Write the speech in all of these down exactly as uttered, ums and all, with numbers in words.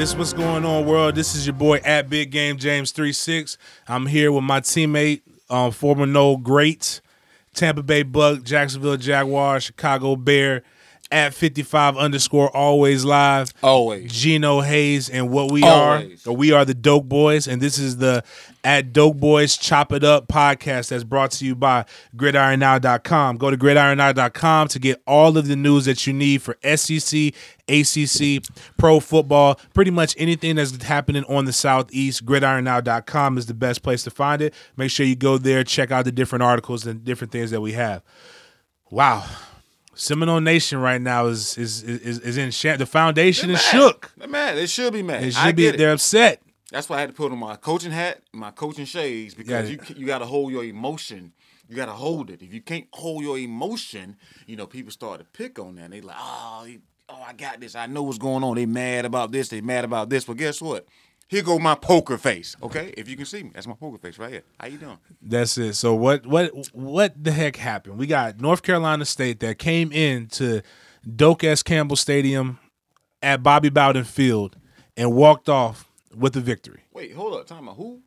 This is what's going on, world. This is your boy at Big Game James three six. I'm here with my teammate, um, former Noel great, Tampa Bay Buck, Jacksonville Jaguar, Chicago Bear, at fifty-five underscore always live. Always. Gino Hayes, and what we always. are, we are the Dope Boys, and this is the at Dope Boys Chop It Up podcast that's brought to you by gridiron now dot com. Go to gridiron now dot com to get all of the news that you need for S E C, A C C, pro football, pretty much anything that's happening on the Southeast. gridiron now dot com is the best place to find it. Make sure you go there, check out the different articles and different things that we have. Wow. Seminole Nation right now is is is, is in sh- the foundation is shook. They're mad. They should be mad. They should I be. Get it. They're upset. That's why I had to put on my coaching hat, my coaching shades, because yeah. you you got to hold your emotion. You got to hold it. If you can't hold your emotion, you know people start to pick on that. And they like, oh, oh, I got this. I know what's going on. They mad about this. They mad about this. But guess what? Here go my poker face, okay? If you can see me, that's my poker face right here. How you doing? That's it. So what what what the heck happened? We got North Carolina State that came in to Doak S. Campbell Stadium at Bobby Bowden Field and walked off with a victory. Wait, hold up. Talking about who?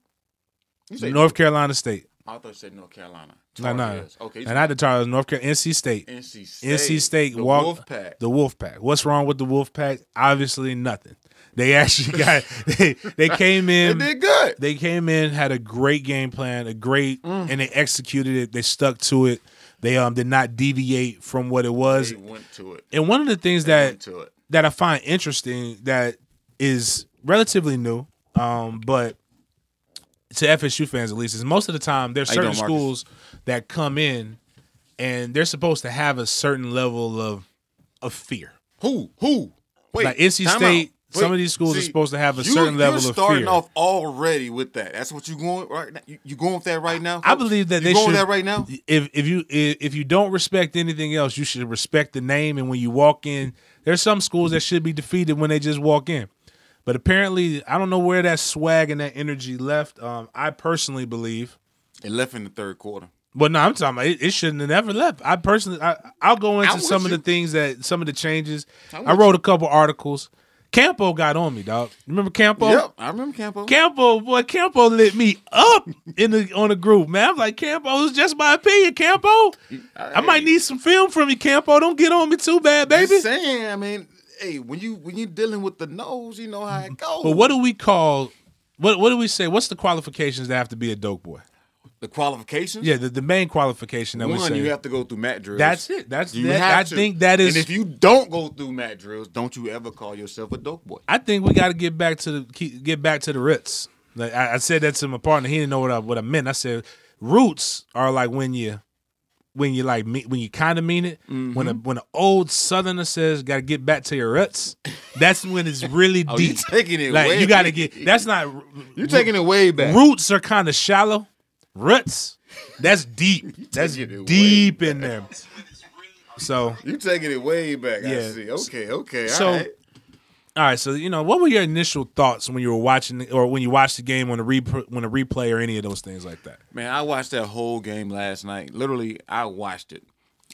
You say North who? Carolina State. I thought you said North Carolina. No, no. Nah, nah. Okay. And I determined North Carolina, N C State. N C State. N C State. The walked, Wolfpack. The Wolfpack. What's wrong with the Wolfpack? Obviously nothing. They actually got they, they came in. They did good. They came in, had a great game plan, a great, mm. and they executed it. They stuck to it. They um did not deviate from what it was. They went to it. And one of the things they that that I find interesting that is relatively new, um, but to F S U fans at least, is most of the time there's certain schools that come in and they're supposed to have a certain level of of fear. Who who wait? Like N C State. Out. Some Wait, of these schools see, are supposed to have a certain you, level of fear. You're starting off already with that. That's what you going right now. You, you going with that right now? Coach? I believe that you they going should. Going with that right now? If if you if, if you don't respect anything else, you should respect the name. And when you walk in, there's some schools that should be defeated when they just walk in. But apparently, I don't know where that swag and that energy left. Um, I personally believe it left in the third quarter. But no, I'm talking about it, it shouldn't have ever left. I personally, I I'll go into some you. of the things that some of the changes. I wrote you. a couple articles. Campo got on me, dog. Remember Campo? Yep, I remember Campo. Campo, boy, Campo lit me up in the on the group, man. I'm like, Campo, it was just my opinion, Campo. Right. I might need some film from you, Campo. Don't get on me too bad, baby. Just saying, I mean, hey, when you when you're dealing with the nose, you know how it goes. But what do we call? What what do we say? What's the qualifications that have to be a dope boy? The qualifications? Yeah, the, the main qualification that One, we say. One, you have to go through mat drills. That's it. That's you that, have I to. think that is. And if you don't go through mat drills, don't you ever call yourself a dope boy. I think we got to get back to the get back to the roots. Like I, I said that to my partner. He didn't know what I what I meant. I said roots are like when you when you like me, when you kind of mean it. Mm-hmm. When a when an old southerner says got to get back to your roots, that's when it's really oh, deep. You're taking it like, way. You got to get. That's not. You're taking it way back. Roots are kind of shallow. Roots, that's deep. That's deep in there. So you taking it way back. Yeah. I see. Okay. Okay. So, all right. all right. So you know, what were your initial thoughts when you were watching, or when you watched the game on a rep- when a replay, or any of those things like that? Man, I watched that whole game last night. Literally, I watched it.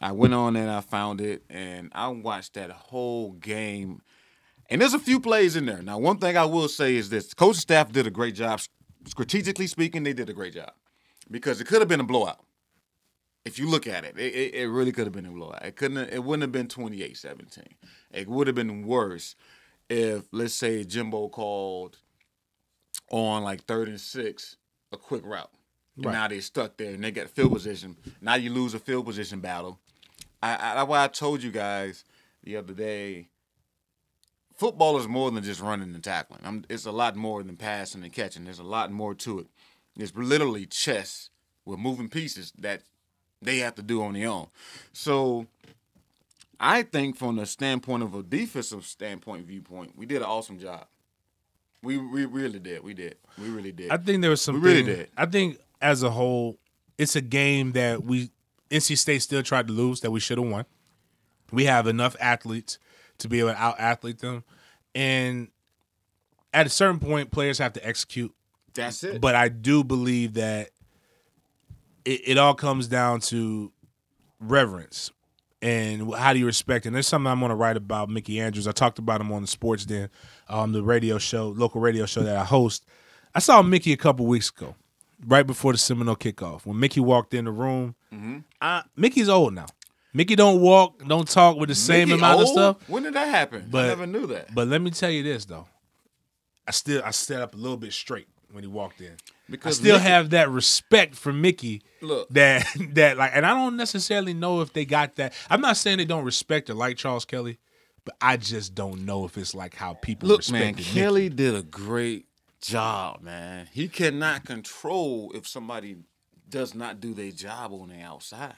I went on and I found it, and I watched that whole game. And there's a few plays in there. Now, one thing I will say is this: coach staff did a great job. Strategically speaking, they did a great job. Because it could have been a blowout. If you look at it, it, it, it really could have been a blowout. It couldn't. Have, it wouldn't have been twenty-eight seventeen. It would have been worse if, let's say, Jimbo called on like third and six a quick route. Right. And now they're stuck there and they got field position. Now you lose a field position battle. I, I, that's why I told you guys the other day. Football is more than just running and tackling. I'm, it's a lot more than passing and catching. There's a lot more to it. It's literally chess with moving pieces that they have to do on their own. So I think from the standpoint of a defensive standpoint viewpoint, we did an awesome job. We we really did. We did. We really did. I think there was some. We really did. I think as a whole, it's a game that we N C State still tried to lose that we should have won. We have enough athletes to be able to out-athlete them. And at a certain point, players have to execute. That's it. But I do believe that it, it all comes down to reverence. and how do you respect? And there's something I'm going to write about Mickey Andrews. I talked about him on the Sports Den, um, the radio show, local radio show that I host. I saw Mickey a couple weeks ago, right before the Seminole kickoff. When Mickey walked in the room, mm-hmm. I, Mickey's old now. Mickey don't walk, don't talk with the same Mickey amount old? of stuff. When did that happen? But, I never knew that. But let me tell you this, though. I still I sat up a little bit straight when he walked in. Because I still Mickey, have that respect for Mickey. Look. That, that like, and I don't necessarily know if they got that. I'm not saying they don't respect or like Charles Kelly, but I just don't know if it's like how people look, respect man, Mickey. Kelly did a great job, man. He cannot control if somebody does not do their job on the outside.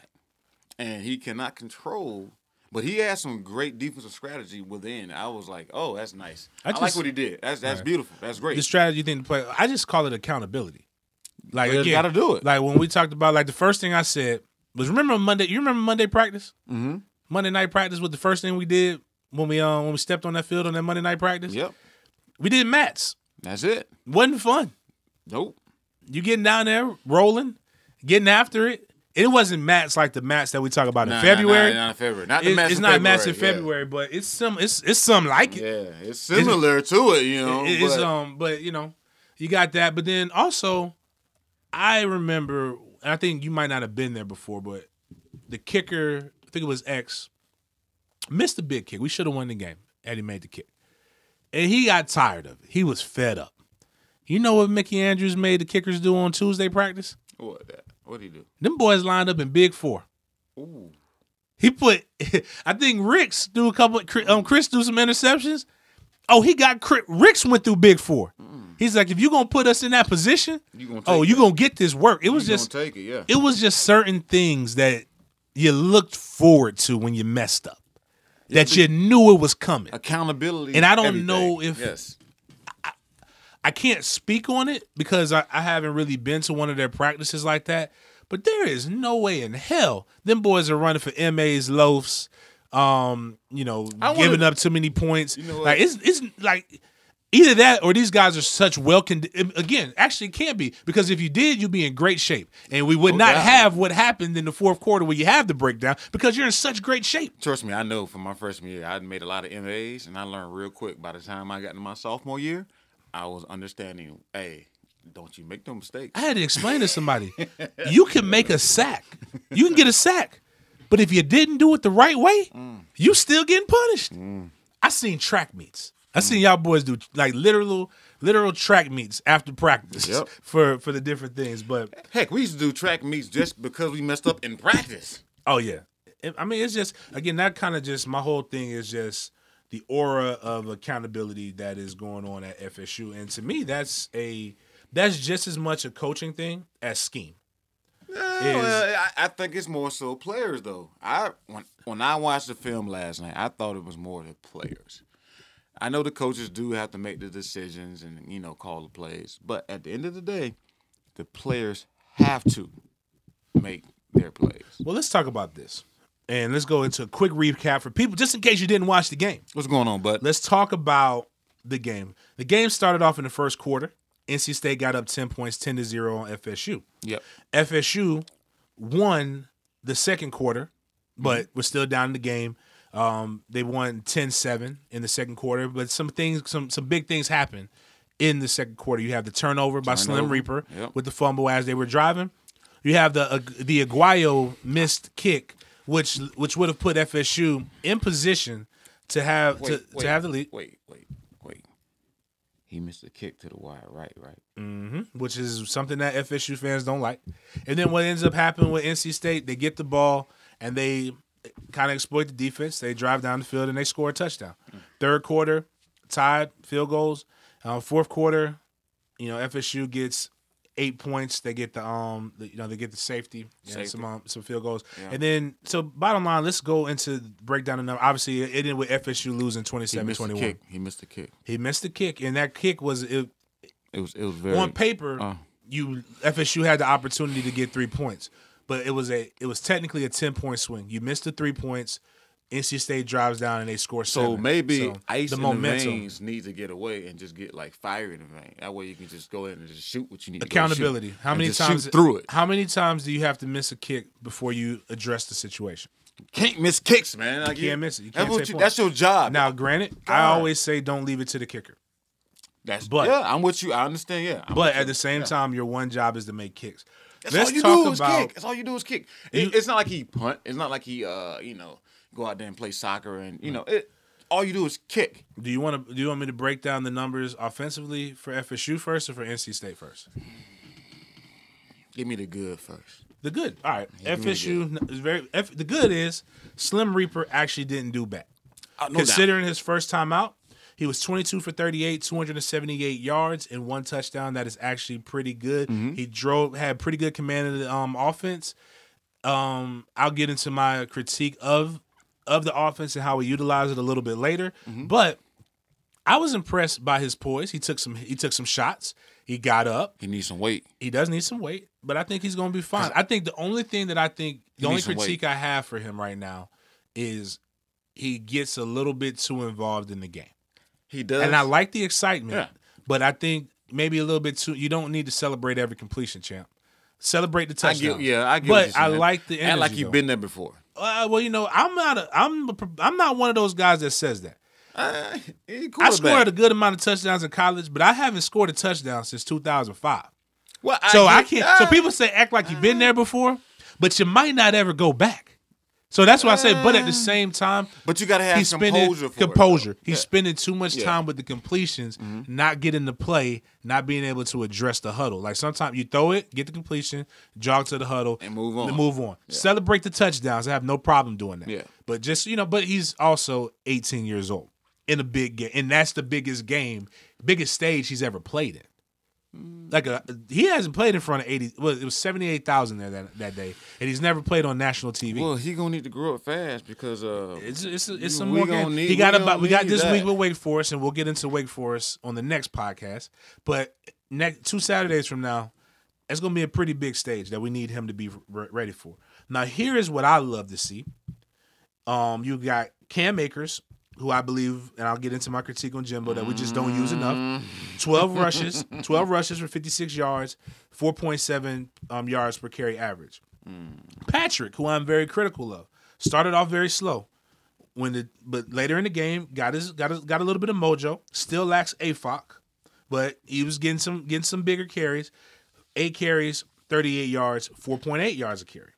And he cannot control, but he had some great defensive strategy within. I was like, oh, that's nice. I, I just, like what he did. That's that's right. Beautiful. That's great. The strategy thing to play, I just call it accountability. Like, you got to do it. Like when we talked about, like the first thing I said was, remember Monday, you remember Monday practice? Mm-hmm. Monday night practice was the first thing we did when we um, when we stepped on that field on that Monday night practice? Yep. We did mats. That's it. Wasn't fun. Nope. You getting down there, rolling, getting after it. It wasn't mats like the mats that we talk about nah, in February. Nah, nah, not in February. Not the mats. It's not mats in February, yeah. But it's some. It's it's some like it. Yeah, it's similar it's, to it. You know, it, it's but. um. But you know, you got that. But then also, I remember. And I think you might not have been there before, but the kicker, I think it was X, missed the big kick. We should have won the game. Eddie made the kick, and he got tired of it. He was fed up. You know what Mickey Andrews made the kickers do on Tuesday practice? What that? What'd he do? Them boys lined up in big four. Ooh. He put, I think Ricks threw a couple, um, Chris threw some interceptions. Oh, he got, Ricks went through big four. Mm. He's like, if you're going to put us in that position, you gonna take oh, you're going to get this work. It was you just, take it, yeah. It was just certain things that you looked forward to when you messed up, that you knew it was coming. Accountability. And I don't everything. know if, yes. I, I can't speak on it because I, I haven't really been to one of their practices like that. But there is no way in hell them boys are running for M A's, loafs, um, you know, wanna, giving up too many points. You know, like it's it's like either that or these guys are such well con- again, actually it can't be, because if you did, you'd be in great shape. And we would no not doubt. have what happened in the fourth quarter where you have the breakdown, because you're in such great shape. Trust me, I know from my freshman year I made a lot of M A's, and I learned real quick. By the time I got into my sophomore year, I was understanding, hey, don't you make no mistakes. I had to explain to somebody, you can make a sack. You can get a sack. But if you didn't do it the right way, mm. you still getting punished. Mm. I seen track meets. I seen mm. y'all boys do like literal literal track meets after practice yep. for, for the different things. But heck, we used to do track meets just because we messed up in practice. Oh, yeah. I mean, it's just, again, that kind of just, my whole thing is just, the aura of accountability that is going on at F S U. And to me, that's a that's just as much a coaching thing as scheme. No, is, well, I, I think it's more so players, though. I when, when I watched the film last night, I thought it was more the players. I know the coaches do have to make the decisions and, you know, call the plays. But at the end of the day, the players have to make their plays. Well, let's talk about this. And let's go into a quick recap for people, just in case you didn't watch the game. What's going on, bud? Let's talk about the game. The game started off in the first quarter. N C State got up ten points, ten to zero on F S U. Yep. F S U won the second quarter, but mm-hmm. was still down in the game. Um, they won ten seven in the second quarter, but some things, some some big things happened in the second quarter. You have the turnover by turnover. Slim Reaper yep. with the fumble as they were driving. You have the uh, the Aguayo missed kick. Which which would have put F S U in position to have wait, to, wait, to have the lead. Wait, wait, wait. He missed a kick to the wide right, right? Mm-hmm. Which is something that F S U fans don't like. And then what ends up happening with N C State, they get the ball and they kind of exploit the defense. They drive down the field and they score a touchdown. Mm-hmm. Third quarter, tied, field goals. Uh, fourth quarter, you know, F S U gets eight points. They get the um, the, you know, they get the safety, safety. and some um, some field goals, yeah. and then so bottom line, let's go into break down the number. Obviously, it ended with F S U losing twenty-seven twenty-one. He missed the kick. He missed the kick, and that kick was it. It was it was very on paper. Uh, you F S U had the opportunity to get three points, but it was a it was technically a ten point swing. You missed the three points. N C State drives down and they score seven. So maybe so ice the in momentum. The veins needs to get away and just get like fire in the vein. That way you can just go in and just shoot what you need. Accountability. To go shoot. How many and just times shoot through it? How many times do you have to miss a kick before you address the situation? can't miss kicks, man. Like, you can't you, miss it. You can't that's, you, that's your job. Now, granted, God. I always say don't leave it to the kicker. That's but yeah, I'm with you. I understand. Yeah, I'm but at you. the same yeah. time, your one job is to make kicks. That's Let's all you talk do is about, kick. That's all you do is kick. It, you, it's not like he punt. It's not like he, uh, you know, go out there and play soccer and you know it. All you do is kick. Do you want to? Do you want me to break down the numbers offensively for F S U first or for N C State first? Give me the good first. The good. All right. Yeah, F S U is very. F, the good is Slim Reaper actually didn't do bad. Considering that. His first time out, he was twenty-two for thirty-eight, two hundred seventy-eight yards and one touchdown. That is actually pretty good. Mm-hmm. He drove had pretty good command of the um, offense. Um, I'll get into my critique of. of the offense and how we utilize it a little bit later. Mm-hmm. But I was impressed by his poise. He took some he took some shots. He got up. He needs some weight. He does need some weight, but I think he's going to be fine. I think the only thing that I think, the only critique I have for him right now is he gets a little bit too involved in the game. He does. And I like the excitement, yeah. but I think maybe a little bit too, you don't need to celebrate every completion, champ. Celebrate the touchdown. I get, yeah, I get But I like the energy. And like you've been there before. Uh, well, you know, I'm not a, I'm a, I'm not one of those guys that says that. Uh, I scored a good amount of touchdowns in college, but I haven't scored a touchdown since two thousand five. Well, so I, I can't. Uh, so people say act like you've been there before, but you might not ever go back. So that's why I say. But at the same time, but you gotta have composure. For composure. It, he's yeah. spending too much yeah. time with the completions, mm-hmm. not getting the play, not being able to address the huddle. Like sometimes you throw it, get the completion, jog to the huddle, and move on. And move on. Yeah. Celebrate the touchdowns. I have no problem doing that. Yeah. But just you know, but he's also eighteen years old in a big game, and that's the biggest game, biggest stage he's ever played in. Like a, he hasn't played in front of eighty. Well, it was seventy-eight thousand there that, that day, and he's never played on national T V. Well, he gonna need to grow up fast because uh, it's it's it's some more. Need, he got we about we got this that. week with Wake Forest, and we'll get into Wake Forest on the next podcast. But next two Saturdays from now, it's gonna be a pretty big stage that we need him to be re- ready for. Now, here is what I love to see. Um, you got Cam Akers, who I believe, and I'll get into my critique on Jimbo, that we just don't use enough. twelve rushes, twelve rushes for fifty-six yards, four point seven um, yards per carry average. Mm. Patrick, who I'm very critical of, started off very slow. When the but later in the game, got his got his, got a little bit of mojo. Still lacks A F O C, but he was getting some getting some bigger carries. Eight carries, thirty-eight yards, four point eight yards a carry.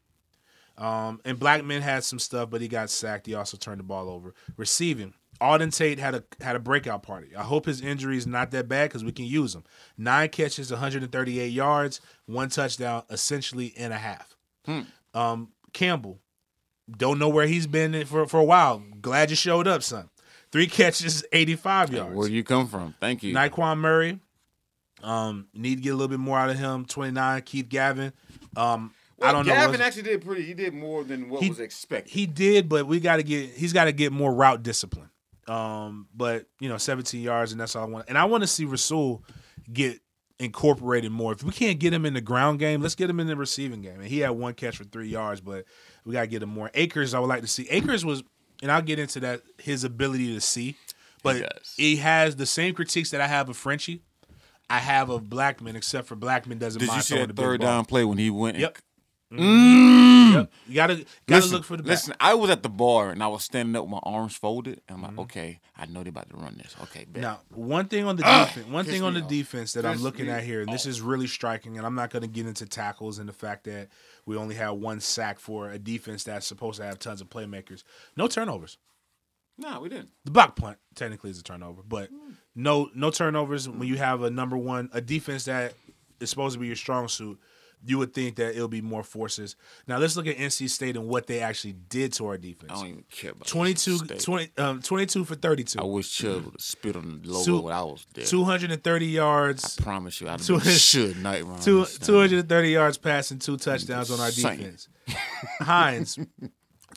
Um, and Blackman had some stuff, but he got sacked. He also turned the ball over. Receiving, Auden Tate had a had a breakout party. I hope his injury is not that bad because we can use him. Nine catches, one hundred thirty-eight yards, one touchdown, essentially in a half. Hmm. Um, Campbell, don't know where he's been for for a while. Glad you showed up, son. Three catches, eighty-five hey, yards. Where you come from? Thank you. Nyquan Murray, um, need to get a little bit more out of him. twenty-nine, Keith Gavin, um. I don't Gavin know. Gavin actually did pretty. He did more than what he, was expected. He did, but we got to get. He's got to get more route discipline. Um, but you know, seventeen yards, and that's all I want. And I want to see Rasul get incorporated more. If we can't get him in the ground game, let's get him in the receiving game. And he had one catch for three yards, but we got to get him more. Akers, I would like to see. Akers was, and I'll get into that. His ability to see, but he, he has the same critiques that I have of Frenchie. I have of Blackman, except for Blackman doesn't. Did mind you see that third down play when he went? Yep. And- Mm. Yep. You gotta gotta listen, look for the back. Listen, I was at the bar and I was standing up with my arms folded. And I'm like, mm-hmm. okay, I know they're about to run this. Okay, bet. Now, one thing on the uh, defense, one thing on the off. defense that piss I'm looking at here, and off. this is really striking, and I'm not gonna get into tackles and the fact that we only have one sack for a defense that's supposed to have tons of playmakers. No turnovers. No, we didn't. The block punt technically is a turnover, but mm. no no turnovers mm. when you have a number one, a defense that is supposed to be your strong suit. You would think that it'll be more forces. Now, let's look at N C State and what they actually did to our defense. I don't even care about twenty-two, twenty, um, twenty-two for thirty-two. I wish Chubb would have spit on the logo Two, when I was there. two hundred thirty yards. I promise you, I should night run. two hundred thirty yards passing, two touchdowns on our defense. Hines,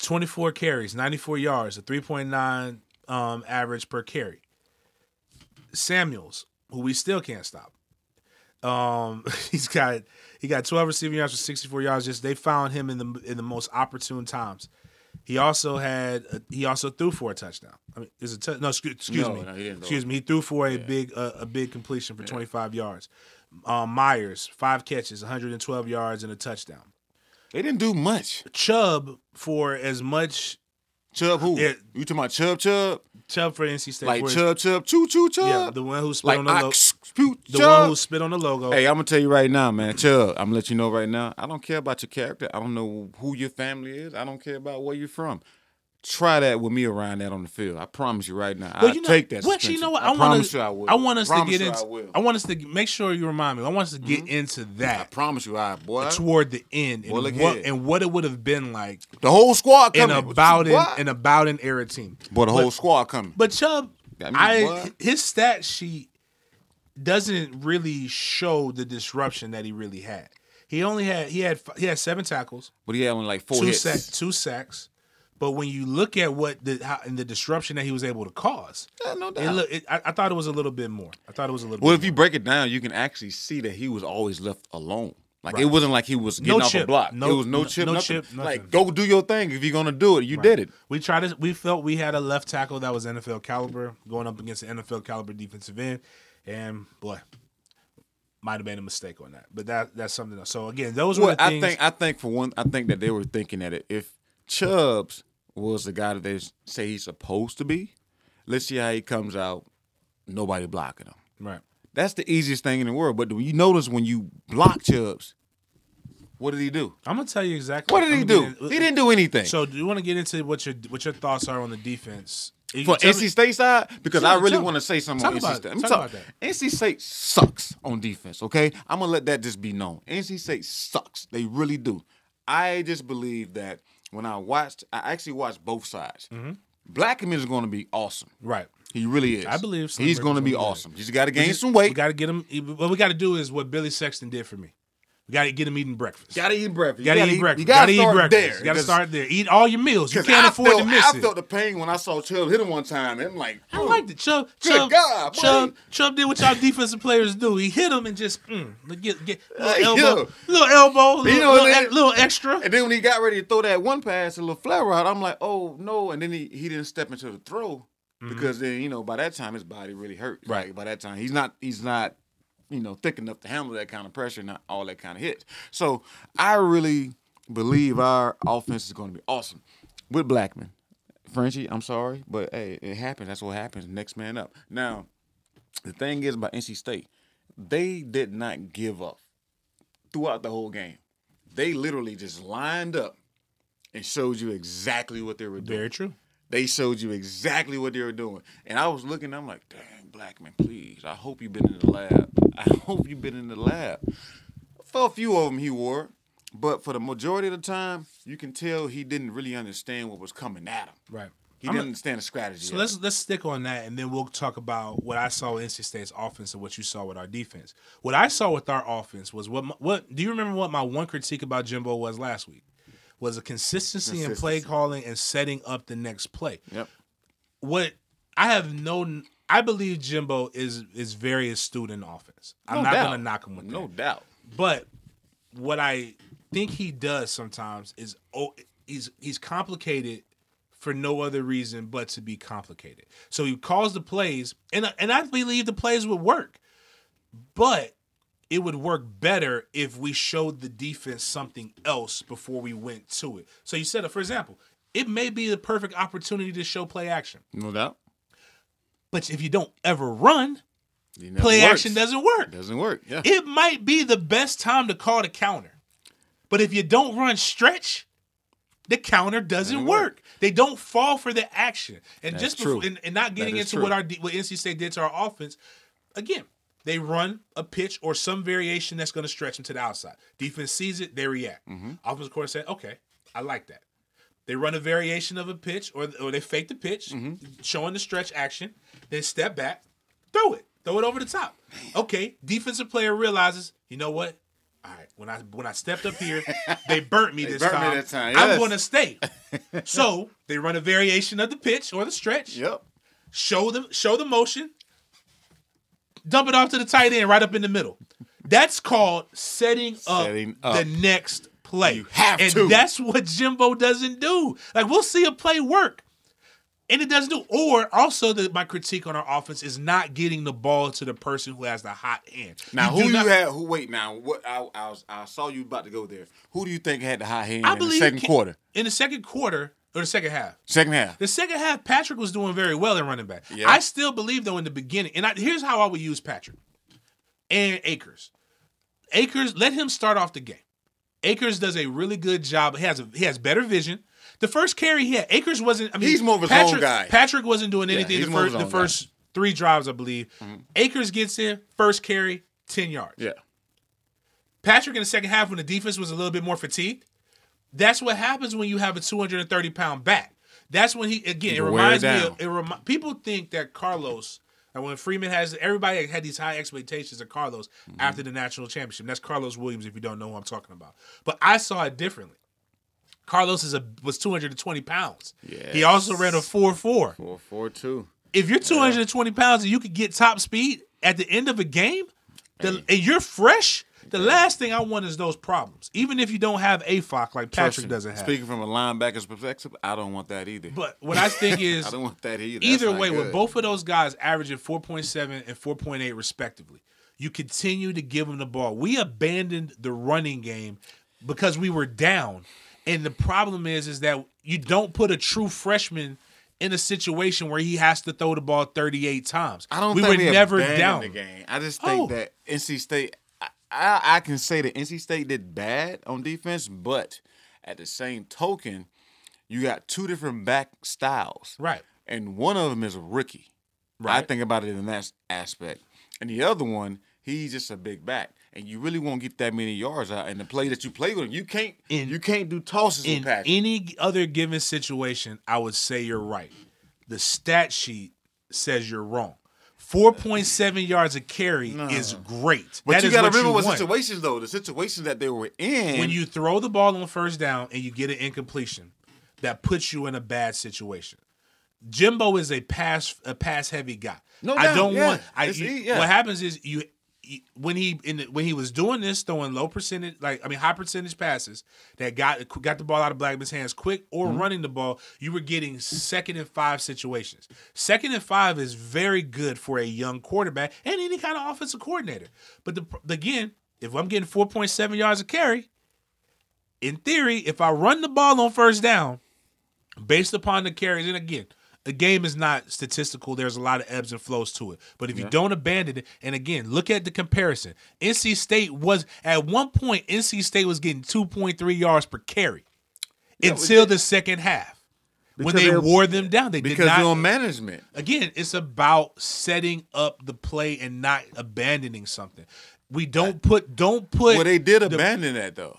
twenty-four carries, ninety-four yards, a three point nine um, average per carry. Samuels, who we still can't stop. Um, he's got he got twelve receiving yards for sixty-four yards. Just they found him in the in the most opportune times. He also had a, he also threw for a touchdown. I mean, is a t- no excuse, excuse no, me, no, he didn't excuse me. He threw for a yeah. big uh, a big completion for yeah. twenty-five yards. Um, Myers, five catches, one hundred twelve yards and a touchdown. They didn't do much. Chubb for as much. Chubb who? Yeah. You talking about Chubb Chubb? Chubb for N C State. Like Chubb Chubb, Choo Choo Chubb? Yeah, the one who spit like on the logo. The Chubb. One who spit on the logo. Hey, I'm going to tell you right now, man. Chubb, I'm going to let you know right now. I don't care about your character. I don't know who your family is. I don't care about where you're from. Try that with me around that on the field. I promise you right now. Well, I'll take that. Well, actually, you know what? I, I wanna, promise you I will. I want us I to get into. I, I want us to make sure you remind me. I want us to get mm-hmm. into that. I promise you, I boy. Toward the end, boy, and, what, and what it would have been like. The whole squad coming. And about an and about an era team. Boy, the but the whole squad coming. But Chubb, I, mean, I his stat sheet doesn't really show the disruption that he really had. He only had he had he had seven tackles, but he had only like four two hits, sack, two sacks. But when you look at what the how, and the disruption that he was able to cause, yeah, no doubt. It look, it, I, I thought it was a little bit more. I thought it was a little. Well, bit if more. You break it down, you can actually see that he was always left alone. Like right. It wasn't like he was getting no off chip. A block. No, it was no, no chip, no nothing. Chip, nothing. Like go do your thing if you're gonna do it. You right. did it. We tried to. We felt we had a left tackle that was N F L caliber going up against an N F L caliber defensive end, and boy. Might have made a mistake on that, but that that's something else. So again, those well, were the I things. think I think for one, I think that they were thinking that if Chubbs was the guy that they say he's supposed to be, let's see how he comes out. Nobody blocking him. Right. That's the easiest thing in the world. But do you notice when you block Chubbs? What did he do? I'm gonna tell you exactly. What did I'm he do? In, he didn't do anything. So do you want to get into what your what your thoughts are on the defense? You for N C State side, because I really want to say something talk on N C State. Let me talk, talk about that. N C State sucks on defense, okay? I'm going to let that just be known. N C State sucks. They really do. I just believe that when I watched, I actually watched both sides. Mm-hmm. Blackman is going to be awesome. Right. He really is. I believe so. He's going to be awesome. He's got to gain just, some weight. We got to get him. What we got to do is what Billy Sexton did for me. You got to get him eating breakfast. Got to eat breakfast. Got to eat breakfast. You got to eat breakfast. You got to start there. Eat all your meals. You can't I afford felt, to miss I it. I felt the pain when I saw Chubb hit him one time. I'm like, I like the Chubb. Chubb, God, Chubb, Chubb did what y'all defensive players do. He hit him and just mm, get get little elbow, little elbow, little, you know, little, e- little extra. And then when he got ready to throw that one pass, a little flare out, I'm like, oh no! And then he, he didn't step into the throw mm-hmm. because then you know by that time his body really hurt. Right. Like, by that time he's not he's not. you know, thick enough to handle that kind of pressure and all that kind of hits. So I really believe our offense is going to be awesome with Blackman. Frenchie, I'm sorry, but, hey, it happens. That's what happens. Next man up. Now, the thing is about N C State, they did not give up throughout the whole game. They literally just lined up and showed you exactly what they were doing. Very true. They showed you exactly what they were doing. And I was looking, I'm like, dang, Blackman, please. I hope you've been in the lab. I hope you've been in the lab. For a few of them, he wore it. But for the majority of the time, you can tell he didn't really understand what was coming at him. Right. He I'm didn't a, understand the strategy. So let's let's stick on that, and then we'll talk about what I saw with N C State's offense and what you saw with our defense. What I saw with our offense was what my, what. Do you remember what my one critique about Jimbo was last week? Was a consistency, consistency in play calling and setting up the next play. Yep. What I have known, I believe Jimbo is is very astute in offense. No I'm not doubt. gonna knock him with no that. No doubt. But what I think he does sometimes is oh, he's he's complicated for no other reason but to be complicated. So he calls the plays, and and I believe the plays would work, but it would work better if we showed the defense something else before we went to it. So you said, for example, it may be the perfect opportunity to show play action. No doubt. But if you don't ever run, play works. action doesn't work. Doesn't work, yeah. It might be the best time to call the counter. But if you don't run stretch, the counter doesn't, doesn't work. work. They don't fall for the action. And That's just before, and, and not getting into true. what our what N C State did to our offense, again, they run a pitch or some variation that's going to stretch them to the outside. Defense sees it, they react. Mm-hmm. Offensive coordinator said, okay, I like that. They run a variation of a pitch or, or they fake the pitch, mm-hmm. showing the stretch action, then step back, throw it. Throw it over the top. Okay, defensive player realizes, you know what? All right, when I when I stepped up here, they burnt me, they this, burnt time. me this time. Yes. I'm going to stay. So they run a variation of the pitch or the stretch, Yep. show the, show the motion, dump it off to the tight end right up in the middle. That's called setting up, setting up. the next play. You have and to. And that's what Jimbo doesn't do. Like, we'll see a play work. And it doesn't do. Or also, the, my critique on our offense is not getting the ball to the person who has the hot hand. Now, you who not, you had? Who wait? Now, what? I, I, was, I saw you about to go there. Who do you think had the hot hand I in the second can, quarter? In the second quarter or the second half? Second half. The second half, Patrick was doing very well in running back. Yeah. I still believe though in the beginning, and I, here's how I would use Patrick and Akers. Akers, let him start off the game. Akers does a really good job. He has a, he has better vision. The first carry he had, Akers wasn't. I mean, he's more of his Patrick, own guy. Patrick wasn't doing anything yeah, the first, the first three drives, I believe. Mm-hmm. Akers gets in, first carry, ten yards. Yeah. Patrick in the second half, when the defense was a little bit more fatigued, that's what happens when you have a two hundred thirty pound back. That's when he again. It reminds me of it. Rem, people think that Carlos. And when Freeman has, everybody had these high expectations of Carlos mm-hmm. after the national championship. That's Carlos Williams, if you don't know who I'm talking about. But I saw it differently. Carlos is a was two hundred twenty pounds. Yes. He also ran a four four. four four two. If you're two hundred twenty yeah. pounds and you can get top speed at the end of a game, the, hey. and you're fresh, the yeah. last thing I want is those problems. Even if you don't have A F O C like Patrick doesn't have. Speaking from a linebacker's perspective, I don't want that either. But what I think is, I don't want that either. Either way, good. With both of those guys averaging four point seven and four point eight respectively, you continue to give them the ball. We abandoned the running game because we were down, and the problem is, is that you don't put a true freshman in a situation where he has to throw the ball thirty-eight times. I don't. We think were we never down the game. I just think oh. that N C State. I, I can say that N C State did bad on defense, but at the same token, you got two different back styles. Right. And one of them is a rookie. Right. I think about it in that aspect. And the other one, he's just a big back. And you really won't get that many yards out. And the play that you play with him, you can't, in, you can't do tosses in Patrick. In any other given situation, I would say you're right. The stat sheet says you're wrong. four point seven yards a carry no. is great. But that you got to remember what want. situations, though. The situations that they were in. When you throw the ball on first down and you get an incompletion, that puts you in a bad situation. Jimbo is a pass a pass heavy guy. No, I don't yeah. want. I, you, yeah. What happens is you when he in the, when he was doing this, throwing low percentage, like I mean high percentage passes that got got the ball out of Blackman's hands quick, or mm-hmm. running the ball, you were getting second and five situations. Second and five is very good for a young quarterback and any kind of offensive coordinator. But the, again, if I'm getting four point seven yards a carry, in theory, if I run the ball on first down, based upon the carries, and again, the game is not statistical. There's a lot of ebbs and flows to it. But if yeah. you don't abandon it, and again, look at the comparison. N C State was, at one point, N C State was getting two point three yards per carry yeah, until it, the second half when they, they wore them down. They because did not, they're on management. Again, it's about setting up the play and not abandoning something. We don't put, don't put. Well, they did abandon the, that, though.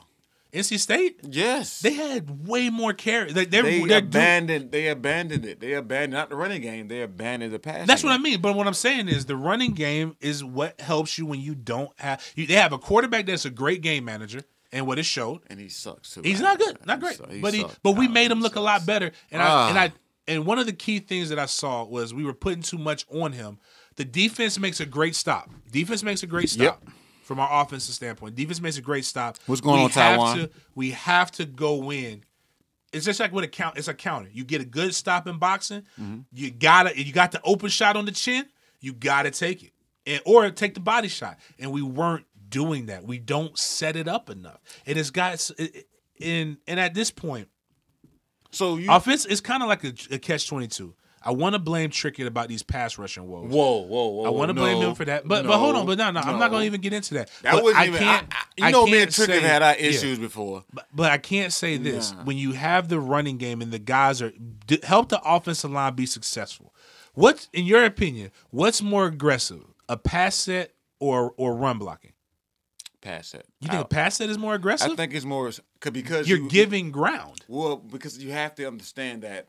N C State? Yes. They had way more carries. Like they they abandoned do- They abandoned it. They abandoned not the running game. They abandoned the passing. That's what I mean. But what I'm saying is the running game is what helps you when you don't have – they have a quarterback that's a great game manager and what it showed. And he sucks too. He's not good. Not great. He but he, but we made him look a lot better. And I, uh. and I and one of the key things that I saw was we were putting too much on him. The defense makes a great stop. Defense makes a great stop. Yep. From our offensive standpoint, defense makes a great stop. What's going we on, have Taiwan? To, we have to go in. It's just like with a count. It's a counter. You get a good stop in boxing. Mm-hmm. You gotta. You got the open shot on the chin. You gotta take it, and or take the body shot. And we weren't doing that. We don't set it up enough. And it's got in. And at this point, so you, offense is kind of like a, a catch twenty-two. I want to blame Trickett about these pass rushing woes. Whoa, whoa, whoa! I want to no, blame him for that, but no, but hold on, but no, no, no. I'm not going to even get into that. That but wasn't I even. Can't, I, I, you I know, me and Trickett had our issues yeah, before. But, but I can't say this nah. when you have the running game and the guys are d- help the offensive line be successful. What, in your opinion, what's more aggressive, a pass set or or run blocking? Pass set. You think I, a pass set is more aggressive? I think it's more because you're you, giving ground. Well, because you have to understand that.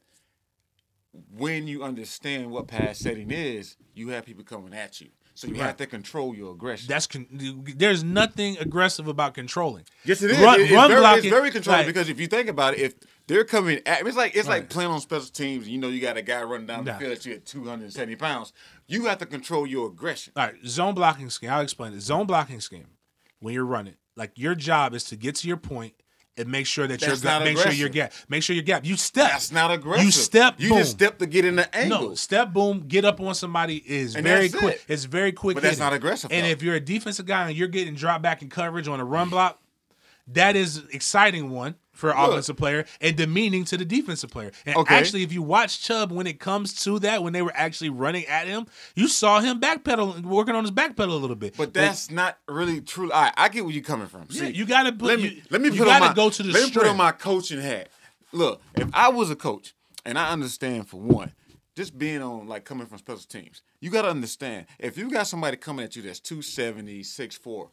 When you understand what pass setting is, you have people coming at you. So you right. have to control your aggression. That's con- There's nothing aggressive about controlling. Yes, it is. Run, it's, run very, blocking, it's very controlling like, because if you think about it, if they're coming at it's like it's right. like playing on special teams. You know, you got a guy running down nah. the field at you at two hundred seventy pounds. You have to control your aggression. All right, zone blocking scheme. I'll explain it. Zone blocking scheme, when you're running, like your job is to get to your point and make sure that that's you're make aggressive. sure you're gap. Make sure you're gap. You step. That's not aggressive. You step. You boom. just step to get in the angle. No, step boom. Get up on somebody is and very quick. It. It's very quick. But that's not aggressive. And though. If you're a defensive guy and you're getting dropped back in coverage on a run block, that is exciting one for an offensive player and demeaning to the defensive player. And okay. actually, if you watch Chubb when it comes to that, when they were actually running at him, you saw him backpedal, working on his backpedal a little bit. But that's like, not really true. I, I get where you're coming from. See, yeah, you got to put. Let me, you, let me put on my go to the Let me put on my coaching hat. Look, if I was a coach, and I understand for one, just being on, like, coming from special teams, you got to understand if you got somebody coming at you that's two seventy, six four